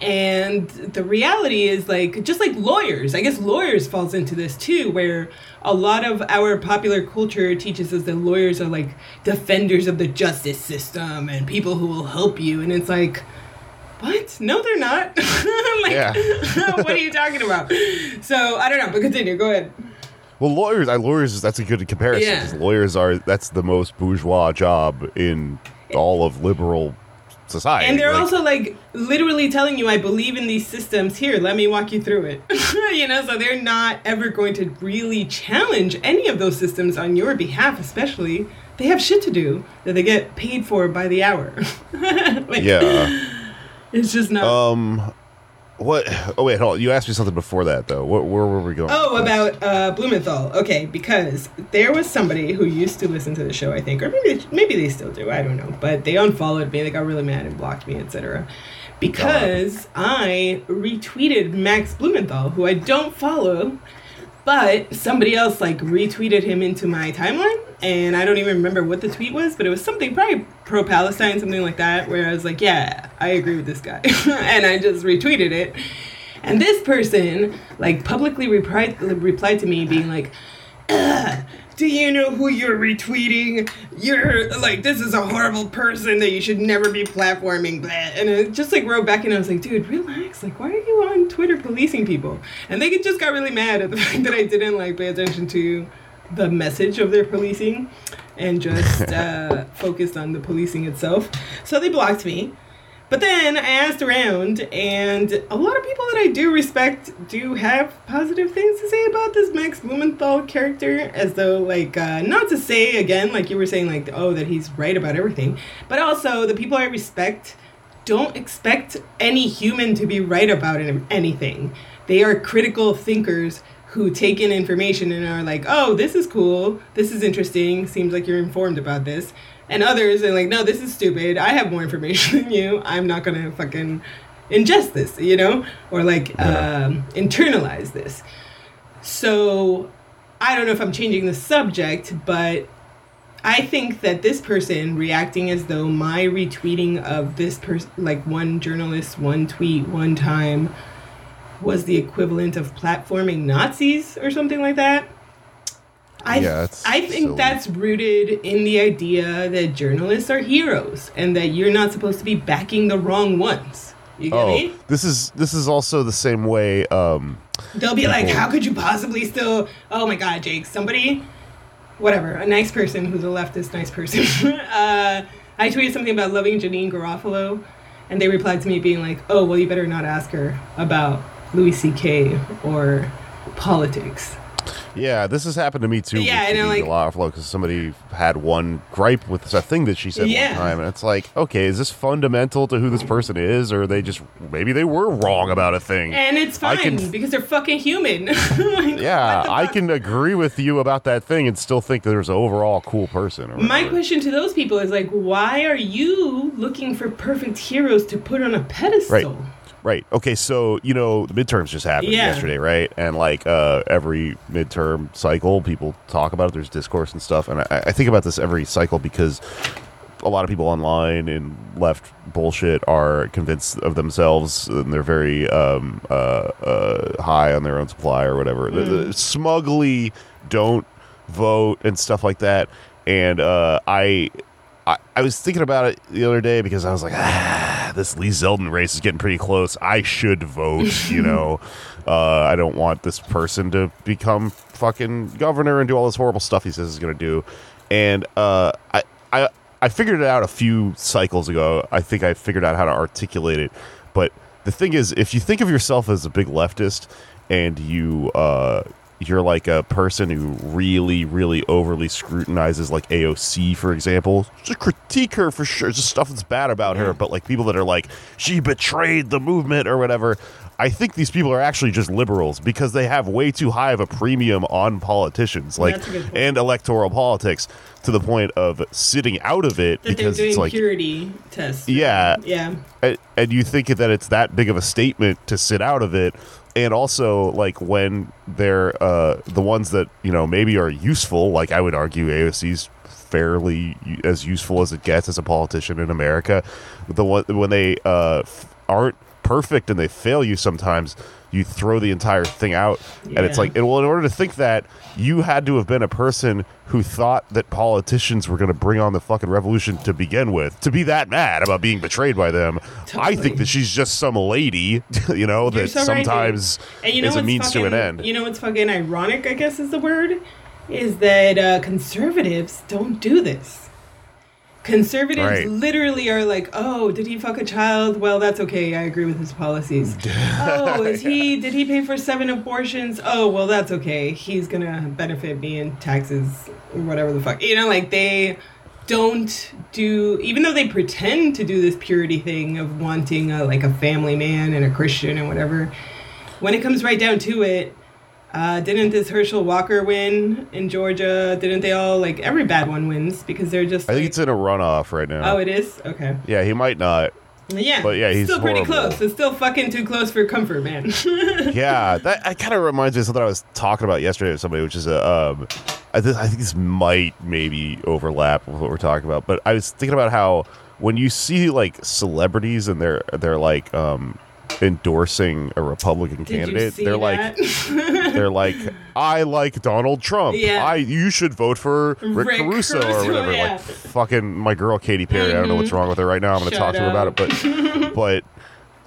And the reality is, like, just like lawyers, I guess lawyers falls into this too, where a lot of our popular culture teaches us that lawyers are like defenders of the justice system and people who will help you. And it's like, what? No, they're not. I'm like, Yeah. *laughs* what are you talking about? So I don't know, but continue. Go ahead. Well, lawyers, I, lawyers, that's a good comparison. Yeah. Lawyers are, that's the most bourgeois job in all of liberal society. And they're like, also like literally telling you, I believe in these systems. Here, let me walk you through it. You know, so they're not ever going to really challenge any of those systems on your behalf, especially. They have shit to do that they get paid for by the hour. Like, yeah. It's just not. Um, what? Oh, wait, hold on. You asked me something before that, though. Where, where were we going? Oh, about uh, Blumenthal. Okay, because there was somebody who used to listen to the show, I think, or maybe maybe they still do. I don't know. But they unfollowed me. They got really mad and blocked me, et cetera. Because God. I retweeted Max Blumenthal, who I don't follow, but somebody else like retweeted him into my timeline. And I don't even remember what the tweet was, but it was something probably pro-Palestine, something like that, where I was like, yeah, I agree with this guy. And I just retweeted it. And this person, like, publicly replied, replied to me being like, ugh, do you know who you're retweeting? You're, like, this is a horrible person that you should never be platforming. Blah. And it just, like, wrote back, and I was like, dude, relax. Like, why are you on Twitter policing people? And they just got really mad at the fact that I didn't, like, pay attention to the message of their policing and just uh, focused on the policing itself. So they blocked me. But then I asked around, and a lot of people that I do respect do have positive things to say about this Max Blumenthal character, as though, like, uh, not to say, again, like you were saying, like, oh, that he's right about everything. But also, the people I respect don't expect any human to be right about anything. They are critical thinkers who take in information and are like, oh, this is cool, this is interesting, seems like you're informed about this. And others are like, no, this is stupid, I have more information than you, I'm not going to fucking ingest this, you know? Or like um, internalize this. So I don't know if I'm changing the subject, but I think that this person reacting as though my retweeting of this person, like one journalist, one tweet, one time, was the equivalent of platforming Nazis or something like that. I yeah, I think silly. That's rooted in the idea that journalists are heroes and that you're not supposed to be backing the wrong ones. You get oh, me? This is this is also the same way. Um, They'll be people... like, "How could you possibly still? Oh my God, Jake! Somebody, whatever, a nice person who's a leftist, nice person." uh, I tweeted something about loving Janine Garofalo, and they replied to me being like, "Oh, well, you better not ask her about Louis C K or politics." Yeah, this has happened to me too. Yeah, and I'm like, a lot of flow because somebody had one gripe with a thing that she said yeah. one time, and it's like, okay, is this fundamental to who this person is, or they just maybe they were wrong about a thing? And it's fine can, because they're fucking human. Like, yeah, I can agree with you about that thing and still think that there's an overall cool person. Or My question to those people is like, why are you looking for perfect heroes to put on a pedestal? Right. Right. Okay, so, you know, the midterms just happened yeah. yesterday, right? And, like, uh, every midterm cycle, people talk about it. There's discourse and stuff. And I, I think about this every cycle because a lot of people online and left bullshit are convinced of themselves, and they're very um, uh, uh, high on their own supply or whatever. Mm. The, the smugly don't vote and stuff like that. And uh, I... I, I was thinking about it the other day because I was like, ah, this Lee Zeldin race is getting pretty close. I should vote, you know. Uh, I don't want this person to become fucking governor and do all this horrible stuff he says he's going to do. And uh, I, I, I figured it out a few cycles ago. I think I figured out how to articulate it. But the thing is, if you think of yourself as a big leftist and you... Uh, you're like a person who really, really overly scrutinizes, like A O C, for example. Just critique her for sure. Just stuff that's bad about her. But like people that are like, she betrayed the movement or whatever. I think these people are actually just liberals because they have way too high of a premium on politicians, like, and electoral politics, to the point of sitting out of it. But because they're doing it's like purity tests. Yeah. Yeah. And, and you think that it's that big of a statement to sit out of it. And also, like, when they're uh, the ones that, you know, maybe are useful, like I would argue A O C's fairly as useful as it gets as a politician in America. The one, when they uh, aren't perfect and they fail you sometimes, you throw the entire thing out. Yeah. And it's like, well, in order to think that, you had to have been a person who thought that politicians were going to bring on the fucking revolution to begin with, to be that mad about being betrayed by them. Totally. I think that she's just some lady, you know, that so sometimes right. and you know is a means fucking, to an end. You know what's fucking ironic, I guess is the word, is that uh, conservatives don't do this. Conservatives right. literally are like, oh, did he fuck a child? Well, that's okay. I agree with his policies. Oh, is he? Did he pay for seven abortions? Oh, well, that's okay. He's going to benefit me in taxes or whatever the fuck. You know, like they don't do, even though they pretend to do this purity thing of wanting a, like a family man and a Christian and whatever, when it comes right down to it, Uh, didn't this Herschel Walker win in Georgia? Didn't they all, like, every bad one wins because they're just... I like, think it's in a runoff right now. Oh, it is? Okay. Yeah, he might not. Yeah, but yeah, he's still horrible. Pretty close. It's still fucking too close for comfort, man. Yeah, that, that kind of reminds me of something I was talking about yesterday with somebody, which is a... Um, I, th- I think this might maybe overlap with what we're talking about, but I was thinking about how when you see, like, celebrities and they're, they're like... Um, endorsing a Republican Did candidate, they're that? like, they're like, I like Donald Trump. Yeah. I you should vote for Rick, Rick Caruso, Caruso or whatever. Yeah. Like, fucking my girl Katy Perry. Mm-hmm. I don't know what's wrong with her right now. I'm going to talk up. to her about it, but but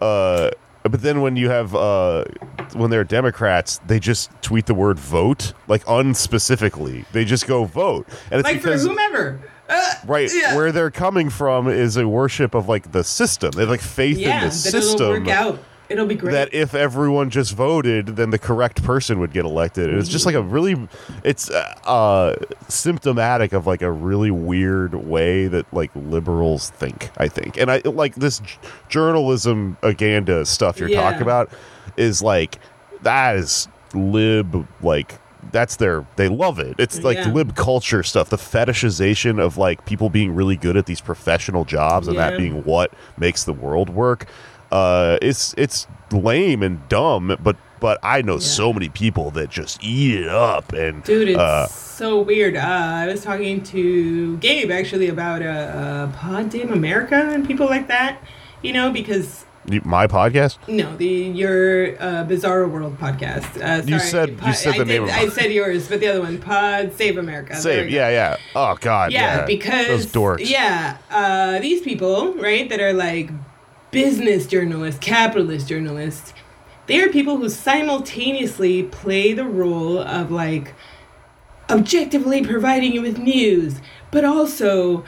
uh, but then when you have uh, when they're Democrats, they just tweet the word vote like unspecifically. They just go vote, and it's like because for whomever. Uh, right, yeah. Where they're coming from is a worship of like the system. They have like faith yeah, in the that system. It'll work out. It'll be great. That if everyone just voted, then the correct person would get elected. Mm-hmm. It's just like a really, it's uh, symptomatic of like a really weird way that like liberals think. I think, and I like this j- journalism agenda stuff you're yeah. talking about is like that is lib like. That's their, they love it. It's like yeah. lib culture stuff, the fetishization of like people being really good at these professional jobs and yeah. that being what makes the world work. Uh, it's it's lame and dumb, but but I know yeah. so many people that just eat it up. And dude, it's uh, so weird. Uh, I was talking to Gabe actually about uh, uh, Pod Save America and people like that, you know, because... My podcast? No, the your uh, Bizarro World podcast. Uh, sorry, you said pod, you said the I name. Did, of I said yours, but the other one, Pod Save America. Save, yeah, yeah. Oh God, yeah, yeah. Because those dorks. Yeah, uh, these people, right, that are like business journalists, capitalist journalists. They are people who simultaneously play the role of like objectively providing you with news, but also.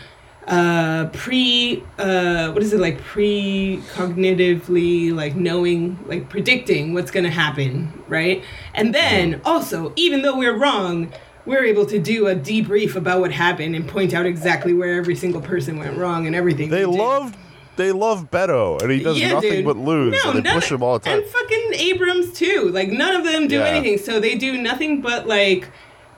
Uh, pre, uh, what is it like? Pre-cognitively, like knowing, like predicting what's going to happen, right? And then also, even though we're wrong, we're able to do a debrief about what happened and point out exactly where every single person went wrong and everything. They love, they love Beto, and he does yeah, nothing dude. but lose. No, and they push him all the time. And fucking Abrams too. Like none of them do yeah. anything, so they do nothing but like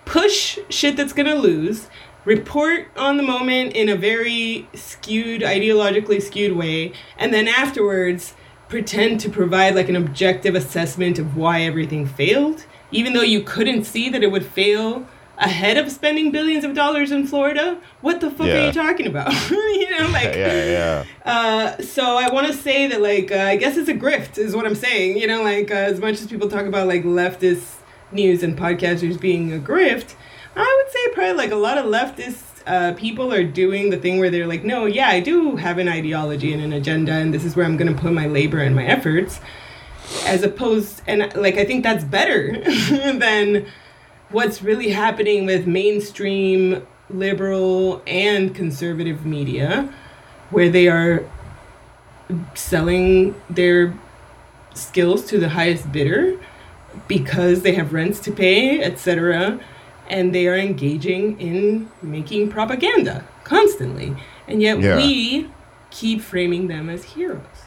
push shit that's going to lose. Report on the moment in a very skewed, ideologically skewed way, and then afterwards pretend to provide like an objective assessment of why everything failed, even though you couldn't see that it would fail ahead of spending billions of dollars in Florida. What the fuck yeah. are you talking about? You know, like, yeah, yeah. Uh, so I want to say that, like, uh, I guess it's a grift, is what I'm saying. You know, like, uh, as much as people talk about like leftist news and podcasters being a grift. I would say probably like a lot of leftist uh, people are doing the thing where they're like, no, yeah, I do have an ideology and an agenda, and this is where I'm going to put my labor and my efforts, as opposed, and like I think that's better than what's really happening with mainstream liberal and conservative media, where they are selling their skills to the highest bidder because they have rents to pay, et cetera. And they are engaging in making propaganda constantly. And yet yeah. we keep framing them as heroes.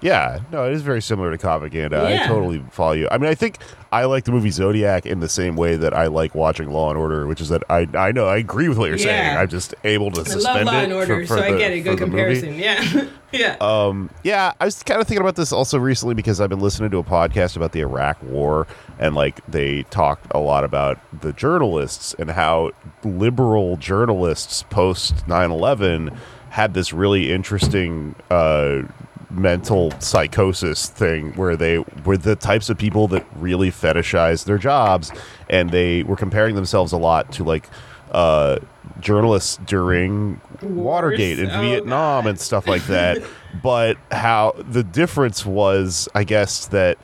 Yeah, no, it is very similar to propaganda. Yeah. I totally follow you. I mean, I think I like the movie Zodiac in the same way that I like watching Law and Order, which is that I I know I agree with what you're yeah. saying. I'm just able to suspend it. I love Law and Order, for, for so the, I get a good comparison. Movie. Yeah, yeah. Um, yeah, I was kind of thinking about this also recently because I've been listening to a podcast about the Iraq War, and like they talked a lot about the journalists and how liberal journalists post nine eleven had this really interesting. Uh, mental psychosis thing where they were the types of people that really fetishized their jobs, and they were comparing themselves a lot to like uh journalists during Watergate and oh, Vietnam God. and stuff like that. But how the difference was, I guess, that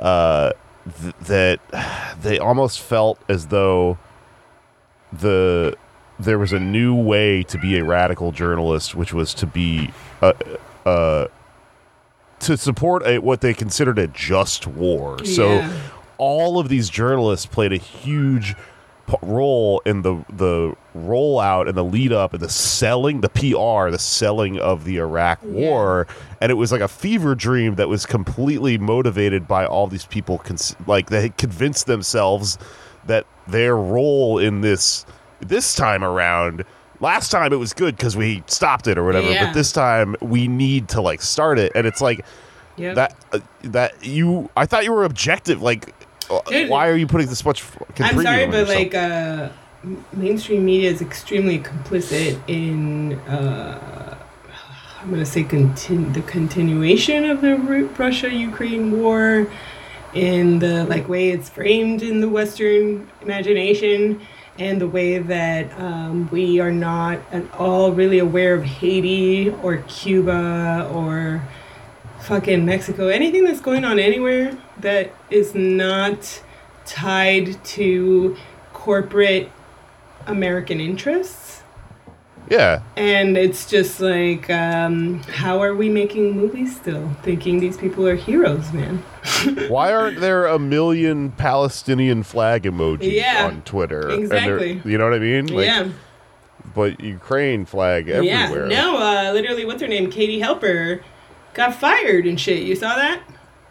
uh th- that they almost felt as though the there was a new way to be a radical journalist, which was to be uh uh to support a, what they considered a just war. Yeah. So all of these journalists played a huge p- role in the the rollout and the lead up and the selling, the P R, the selling of the Iraq yeah. war. And it was like a fever dream that was completely motivated by all these people. Cons- like they convinced themselves that their role in this, this time around, last time it was good because we stopped it or whatever, yeah. but this time we need to like start it, and it's like yep. that uh, that you. I thought you were objective. Like, Dude, why are you putting this much? I'm sorry, but yourself? like uh, mainstream media is extremely complicit in. Uh, I'm going to say continu- the continuation of the Russia-Ukraine war, in the like way it's framed in the Western imagination. And the way that um, we are not at all really aware of Haiti or Cuba or fucking Mexico, anything that's going on anywhere that is not tied to corporate American interests. Yeah. And it's just like, um, how are we making movies still? Thinking these people are heroes, man. Why aren't there a million Palestinian flag emojis yeah, on Twitter? Exactly. You know what I mean? Like, yeah. But Ukraine flag everywhere. Yeah. No, uh, literally, what's her name? Katie Helper got fired and shit. You saw that?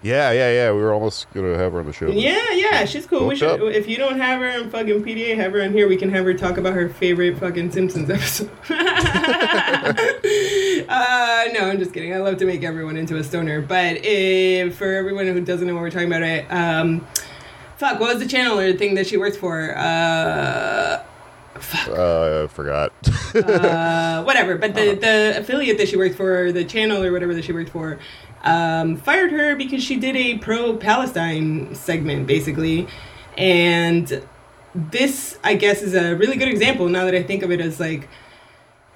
Yeah, yeah, yeah. We were almost going to have her on the show. Yeah, yeah. She's cool. We should, if you don't have her on fucking P D A, have her on here. We can have her talk about her favorite fucking Simpsons episode. uh, no, I'm just kidding. I love to make everyone into a stoner. But if, for everyone who doesn't know what we're talking about, I, um, fuck, what was the channel or the thing that she worked for? Uh... Fuck. Uh, I forgot. uh, whatever. But the, the affiliate that she worked for, or the channel or whatever that she worked for, um, fired her because she did a pro-Palestine segment, basically. And this, I guess, is a really good example, now that I think of it, as like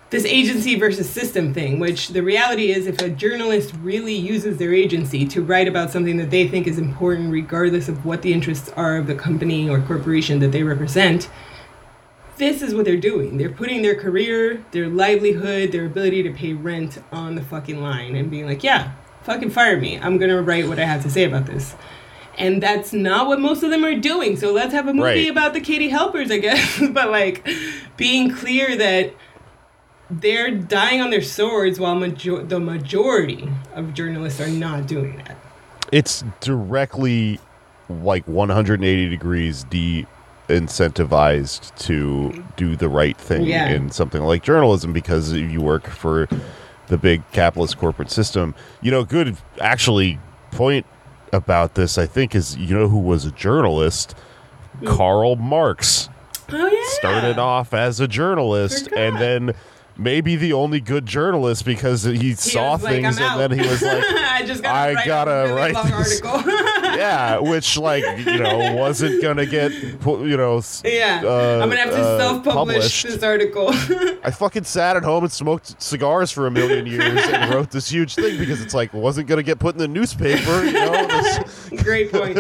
this agency versus system thing, which the reality is, if a journalist really uses their agency to write about something that they think is important, regardless of what the interests are of the company or corporation that they represent, this is what they're doing. They're putting their career, their livelihood, their ability to pay rent on the fucking line and being like, yeah, fucking fire me. I'm going to write what I have to say about this. And that's not what most of them are doing. So let's have a movie right. about the Katie Helpers, I guess. But like being clear that they're dying on their swords while major- the majority of journalists are not doing that. It's directly like one hundred eighty degrees de- incentivized to do the right thing yeah. in something like journalism, because you work for the big capitalist corporate system. You know, good actually point about this, I think, is, you know who was a journalist? Mm. Karl Marx. Oh, yeah. Started off as a journalist and then maybe the only good journalist, because he, he saw things like, and out. Then he was like, I, just gotta I write gotta a really write long this article. Yeah, which, like, you know, wasn't gonna get, you know, yeah, uh, I'm gonna have to uh, self-publish this article. I fucking sat at home and smoked cigars for a million years and wrote this huge thing because it's like, wasn't gonna get put in the newspaper, you know. This... Great point.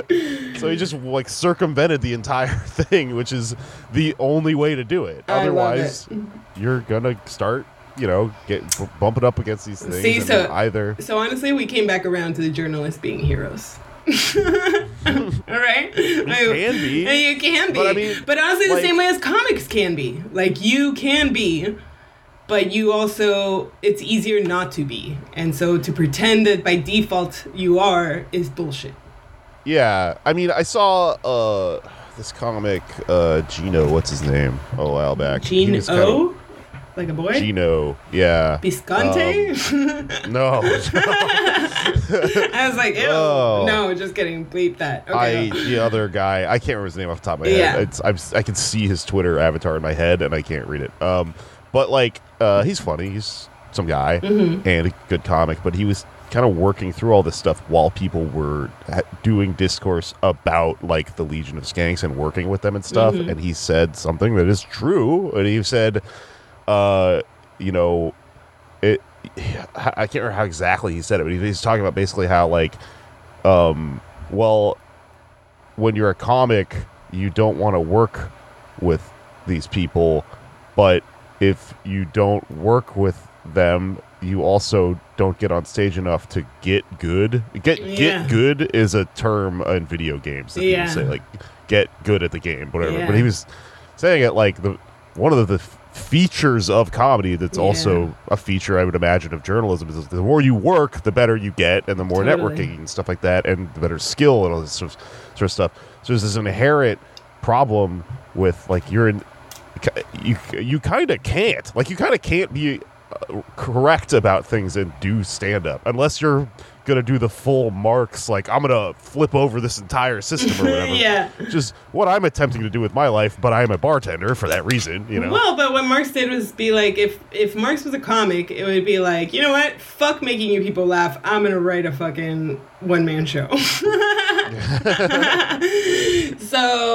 So he just like circumvented the entire thing, which is the only way to do it. I Otherwise, love it. You're gonna start. You know, get bump it up against these things. See, so, either. So honestly, we came back around to the journalists being heroes. All right, you can be. And you can be. But, I mean, but honestly, like, the same way as comics can be. Like, you can be but you also, it's easier not to be. And so to pretend that by default you are is bullshit. Yeah. I mean, I saw uh, this comic, uh, Gino, what's his name? Oh, a while back. Gino? Kinda, like a boy? Gino, yeah. Bisconte? Um, no. I was like, ew. Oh. No, just kidding. Bleep that. Okay. I, the other guy, I can't remember his name off the top of my head. Yeah. It's, I'm, I can see his Twitter avatar in my head, and I can't read it. Um, But, like, uh, he's funny. He's some guy mm-hmm. and a good comic. But he was kind of working through all this stuff while people were ha- doing discourse about, like, the Legion of Skanks and working with them and stuff. Mm-hmm. And he said something that is true. And he said, uh, you know, it. I can't remember how exactly he said it, but he was talking about basically how, like, um, well, when you're a comic, you don't want to work with these people, but if you don't work with them, you also don't get on stage enough to get good. Get yeah. get good is a term in video games that yeah. people say, like, get good at the game, whatever. Yeah. But he was saying it like the one of the features of comedy that's yeah. also a feature, I would imagine, of journalism is the more you work, the better you get, and the more totally. networking and stuff like that, and the better skill and all this sort of, sort of stuff. So there's this inherent problem with, like, you're in... You you kind of can't. Like, you kind of can't be correct about things and do stand-up unless you're going to do the full Marx, like, I'm going to flip over this entire system or whatever. Yeah. Which is what I'm attempting to do with my life, but I'm a bartender for that reason, you know? Well, but what Marx did was be like, if, if Marx was a comic, it would be like, you know what? Fuck making you people laugh. I'm going to write a fucking one-man show. So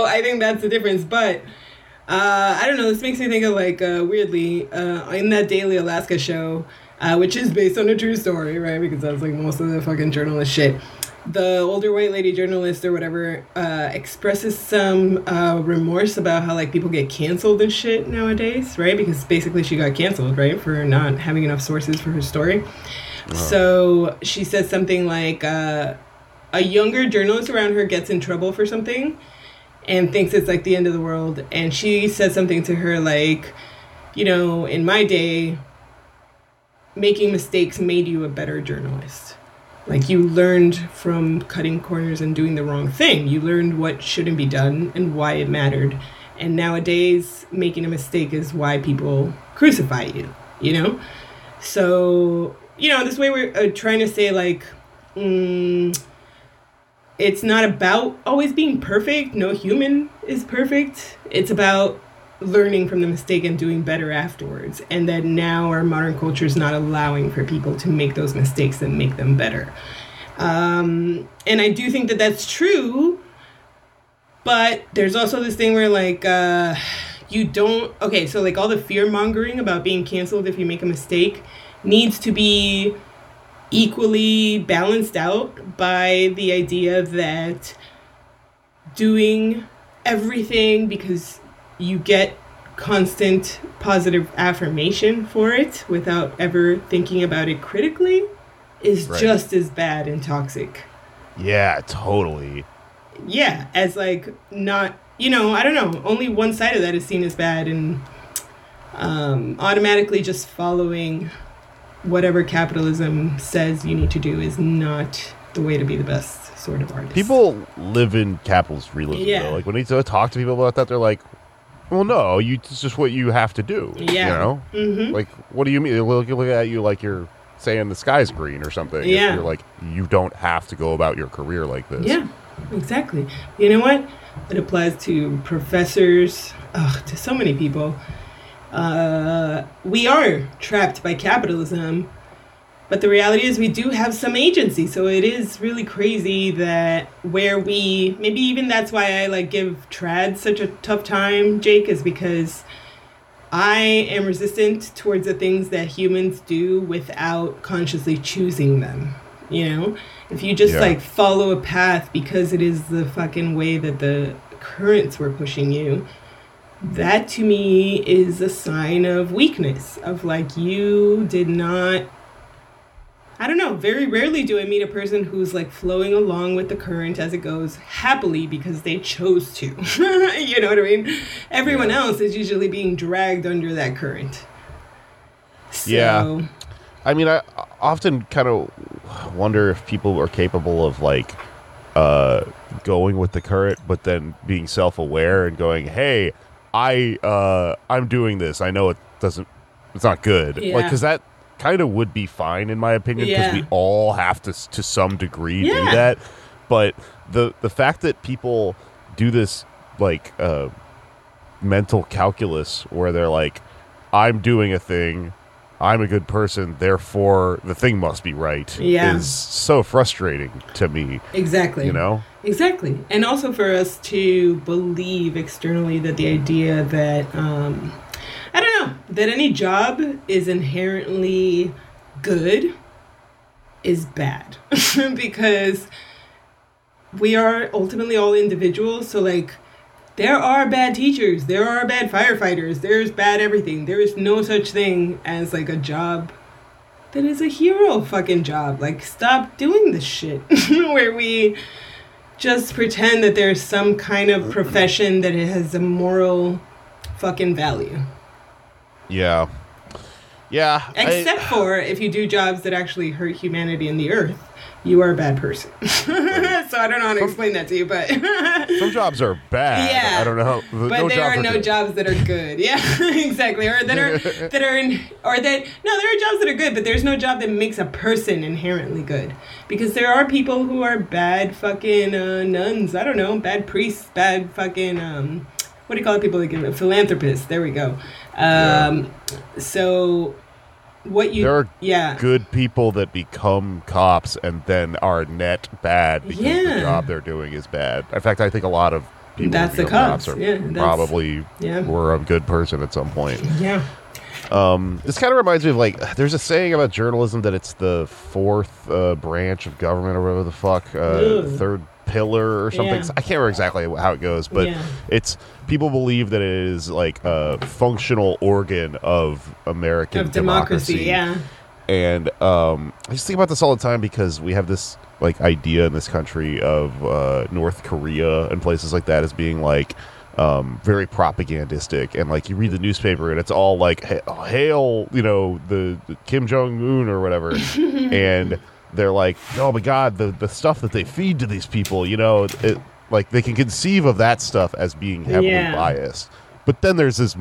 I think that's the difference, but... Uh, I don't know, this makes me think of, like, uh, weirdly, uh, in that Daily Alaska show, uh, which is based on a true story, right, because that's, like, most of the fucking journalist shit, the older white lady journalist or whatever uh, expresses some uh, remorse about how, like, people get canceled and shit nowadays, right, because basically she got canceled, right, for not having enough sources for her story. Wow. So she says something like, uh, a younger journalist around her gets in trouble for something, and thinks it's, like, the end of the world. And she said something to her like, you know, in my day, making mistakes made you a better journalist. Like, you learned from cutting corners and doing the wrong thing. You learned what shouldn't be done and why it mattered. And nowadays, making a mistake is why people crucify you, you know? So, you know, this way we're uh, trying to say, like, mm, it's not about always being perfect. No human is perfect. It's about learning from the mistake and doing better afterwards. And that now our modern culture is not allowing for people to make those mistakes that make them better. Um, and I do think that that's true. But there's also this thing where, like, uh, you don't... Okay, so, like, all the fear-mongering about being canceled if you make a mistake needs to be... equally balanced out by the idea that doing everything because you get constant positive affirmation for it without ever thinking about it critically is right. just as bad and toxic. Yeah, totally. Yeah, as like not, you know, I don't know, only one side of that is seen as bad and um, automatically just following... whatever capitalism says you need to do is not the way to be the best sort of artist. People live in capitalist realism. Yeah. Though. Like when I talk to people about that, they're like, well, no, you it's just what you have to do. Yeah. You know? Mm-hmm. Like, what do you mean? They look, look at you like you're saying the sky's green or something. Yeah. You're like, you don't have to go about your career like this. Yeah, exactly. You know what? It applies to professors, ugh, to so many people. Uh, we are trapped by capitalism, but the reality is we do have some agency. So it is really crazy that where we, maybe even that's why I like give trad such a tough time, Jake, is because I am resistant towards the things that humans do without consciously choosing them. You know, if you just yeah. like follow a path because it is the fucking way that the currents were pushing you, that to me is a sign of weakness, of like you did not, I don't know, very rarely do I meet a person who's like flowing along with the current as it goes happily because they chose to, you know what I mean? Everyone else is usually being dragged under that current. So. Yeah. I mean, I often kind of wonder if people are capable of, like, uh, going with the current, but then being self-aware and going, hey, I, uh, I'm doing this. I know it doesn't, it's not good. Yeah. Like, because that kind of would be fine, in my opinion, because yeah. we all have to, to some degree, yeah. do that. But the, the fact that people do this, like, uh, mental calculus where they're like, I'm doing a thing, I'm a good person, therefore the thing must be right, yeah. is so frustrating to me. Exactly. You know? Exactly. And also for us to believe externally that the idea that, um, I don't know, that any job is inherently good is bad. Because we are ultimately all individuals, so like, there are bad teachers. There are bad firefighters. There's bad everything. There is no such thing as, like, a job that is a hero fucking job. Like, stop doing this shit where we just pretend that there's some kind of profession that it has a moral fucking value. Yeah. Yeah. Except I... for if you do jobs that actually hurt humanity and the earth. You are a bad person. So I don't know how to some, explain that to you, but... some jobs are bad. Yeah. I don't know. How, but no there are, are no good. Jobs that are good. Yeah, exactly. Or that are... that are in, or that... No, there are jobs that are good, but there's no job that makes a person inherently good. Because there are people who are bad fucking uh, nuns. I don't know. Bad priests. Bad fucking... Um, what do you call it? People that give... Philanthropists. There we go. Um, yeah. So... What you, there are yeah. good people that become cops and then are net bad because yeah. the job they're doing is bad. In fact, I think a lot of people that's who the cops, cops are yeah, probably yeah. were a good person at some point. Yeah. Um, this kind of reminds me of, like, there's a saying about journalism that it's the fourth uh, branch of government or whatever the fuck, uh, third pillar or something. Yeah. I can't remember exactly how it goes, but yeah. it's people believe that it is like a functional organ of American of democracy. democracy. Yeah. And um, I just think about this all the time because we have this like idea in this country of uh, North Korea and places like that as being like um, very propagandistic, and like you read the newspaper and it's all like hail, you know, the, the Kim Jong-un or whatever, and they're like, oh my God, the, the stuff that they feed to these people, you know, it, like they can conceive of that stuff as being heavily yeah. biased. But then there's this,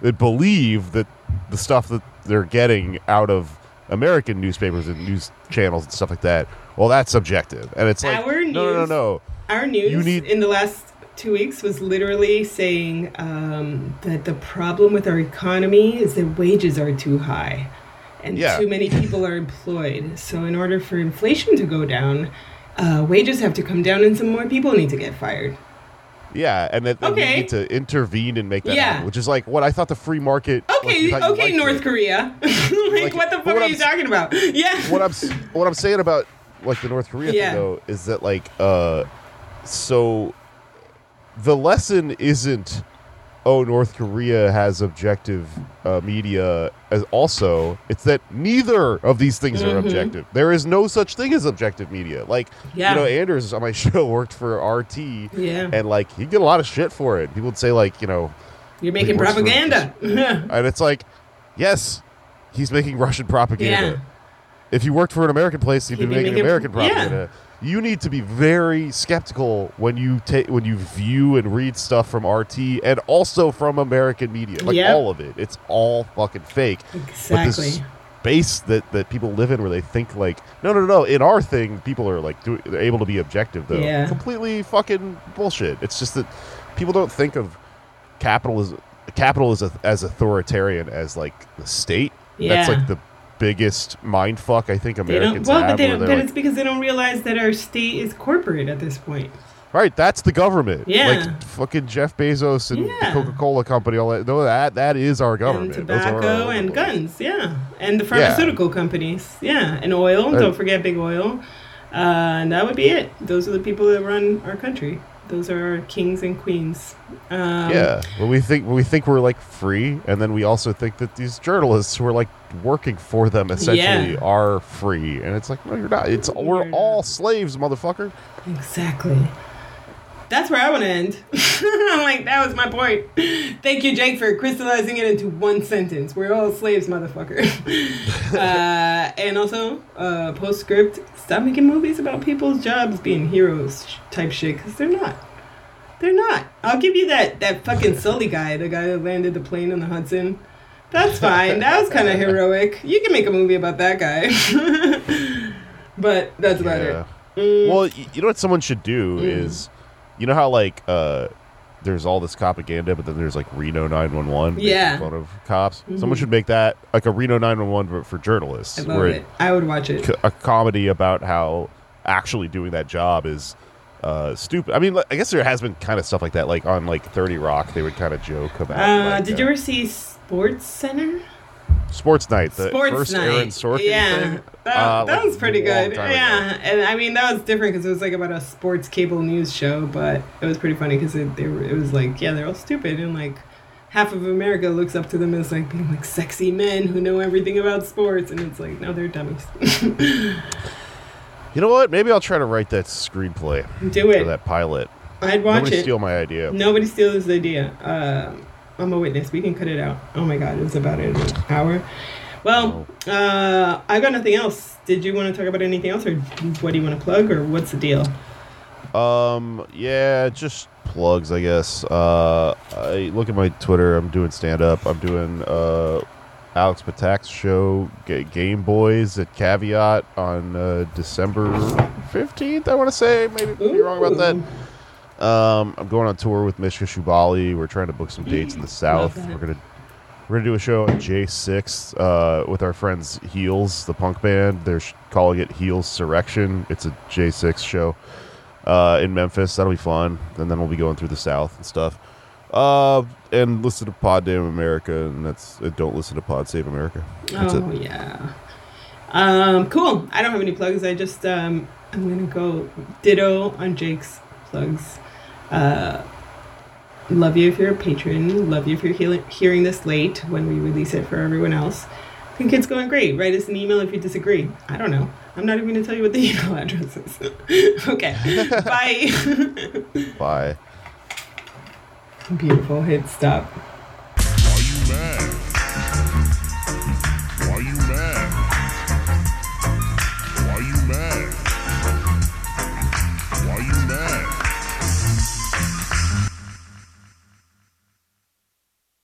they believe that the stuff that they're getting out of American newspapers and news channels and stuff like that, well, that's subjective. And it's like, our no, news, no, no, no. Our news you need- in the last two weeks was literally saying um, that the problem with our economy is that wages are too high. And yeah. too many people are employed. So in order for inflation to go down, uh, wages have to come down and some more people need to get fired. Yeah, and that okay. we need to intervene and make that yeah. happen, which is like what I thought the free market... Okay, like, okay, North it. Korea. like, like, what the fuck what are I'm, you talking about? Yeah. What I'm what I'm saying about like the North Korea yeah. thing, though, is that like... Uh, so the lesson isn't... oh, North Korea has objective uh, media as also, it's that neither of these things mm-hmm. are objective. There is no such thing as objective media. Like, yeah. you know, Anders on my show worked for R T, yeah. and, like, he'd get a lot of shit for it. People would say, like, you know... You're making propaganda. And it's like, yes, he's making Russian propaganda. Yeah. If you worked for an American place, you'd be, be making, making American propaganda. Yeah. You need to be very skeptical when you take when you view and read stuff from R T and also from American media, like yep. all of it. It's all fucking fake. Exactly. But this space that, that people live in where they think like, no, no, no, no. In our thing, people are like do, they're able to be objective though. Yeah. Completely fucking bullshit. It's just that people don't think of capitalism capital as, as authoritarian as like the state. Yeah. That's like the biggest mindfuck I think Americans well, have. But, they don't, but like, it's because they don't realize that our state is corporate at this point. Right, that's the government. Yeah, like fucking Jeff Bezos and yeah. the Coca-Cola company. All that. No, that that is our government. And tobacco our, our and people. Guns. Yeah, and the pharmaceutical yeah. companies. Yeah, and oil. That, don't forget big oil. Uh, and that would be it. Those are the people that run our country. Those are our kings and queens. Um, yeah, well, we think we think we're like free, and then we also think that these journalists who are like working for them essentially yeah. are free, and it's like no, you're not. It's we're all slaves, motherfucker. Exactly. that's where I want to end. I'm like, that was my point. Thank you, Jake, for crystallizing it into one sentence. We're all slaves, motherfucker. uh, and also, uh, postscript, stop making movies about people's jobs being heroes type shit, because they're not. They're not. I'll give you that, that fucking Sully guy, the guy that landed the plane on the Hudson. That's fine. That was kind of heroic. You can make a movie about that guy. But that's about yeah. it. Mm. Well, you know what someone should do mm. is, you know how, like, uh, there's all this propaganda, but then there's, like, Reno nine one one yeah. making fun of cops. Mm-hmm. Someone should make that, like, a Reno nine one one for journalists. I love where it. it. I would watch it. A comedy about how actually doing that job is... Uh, stupid. I mean, I guess there has been kind of stuff like that, like on like thirty Rock, they would kind of joke about. Uh, like, did uh, you ever see Sports Center? Sports Night, the Sports first Night. Aaron Sorkin yeah. thing. That, uh, that like, was pretty good. Yeah, ago. And I mean that was different because it was like about a sports cable news show, but it was pretty funny because it they were, it was like yeah they're all stupid and like half of America looks up to them as like being like sexy men who know everything about sports, and it's like no they're dummies. You know what? Maybe I'll try to write that screenplay. Do it. Or that pilot. I'd watch Nobody it. Nobody steal my idea. Nobody steal this idea. Uh, I'm a witness. We can cut it out. Oh, my God. It was about an hour. Well, oh. uh, I got nothing else. Did you want to talk about anything else? Or what do you want to plug? Or what's the deal? Um. Yeah, just plugs, I guess. Uh, I look at my Twitter. I'm doing stand-up. I'm doing... Uh, Alex Patak's show, G- Game Boys at Caveat on uh, December fifteenth, I want to say. Maybe be wrong about that. Um, I'm going on tour with Mishka Shubali. We're trying to book some dates in the South. We're going to we're gonna do a show on J six uh, with our friends Heels, the punk band. They're sh- calling it Heels Surrection. It's a J six show uh, in Memphis. That'll be fun. And then we'll be going through the South and stuff. Uh, and listen to Pod Save America, and that's uh, don't listen to Pod Save America. That's oh it. yeah, um, cool. I don't have any plugs. I just um, I'm gonna go ditto on Jake's plugs. Uh, love you if you're a patron. Love you if you're he- hearing this late when we release it for everyone else. I think it's going great. Write us an email if you disagree. I don't know. I'm not even gonna tell you what the email address is. Okay, bye. Bye. Beautiful. Hit stop.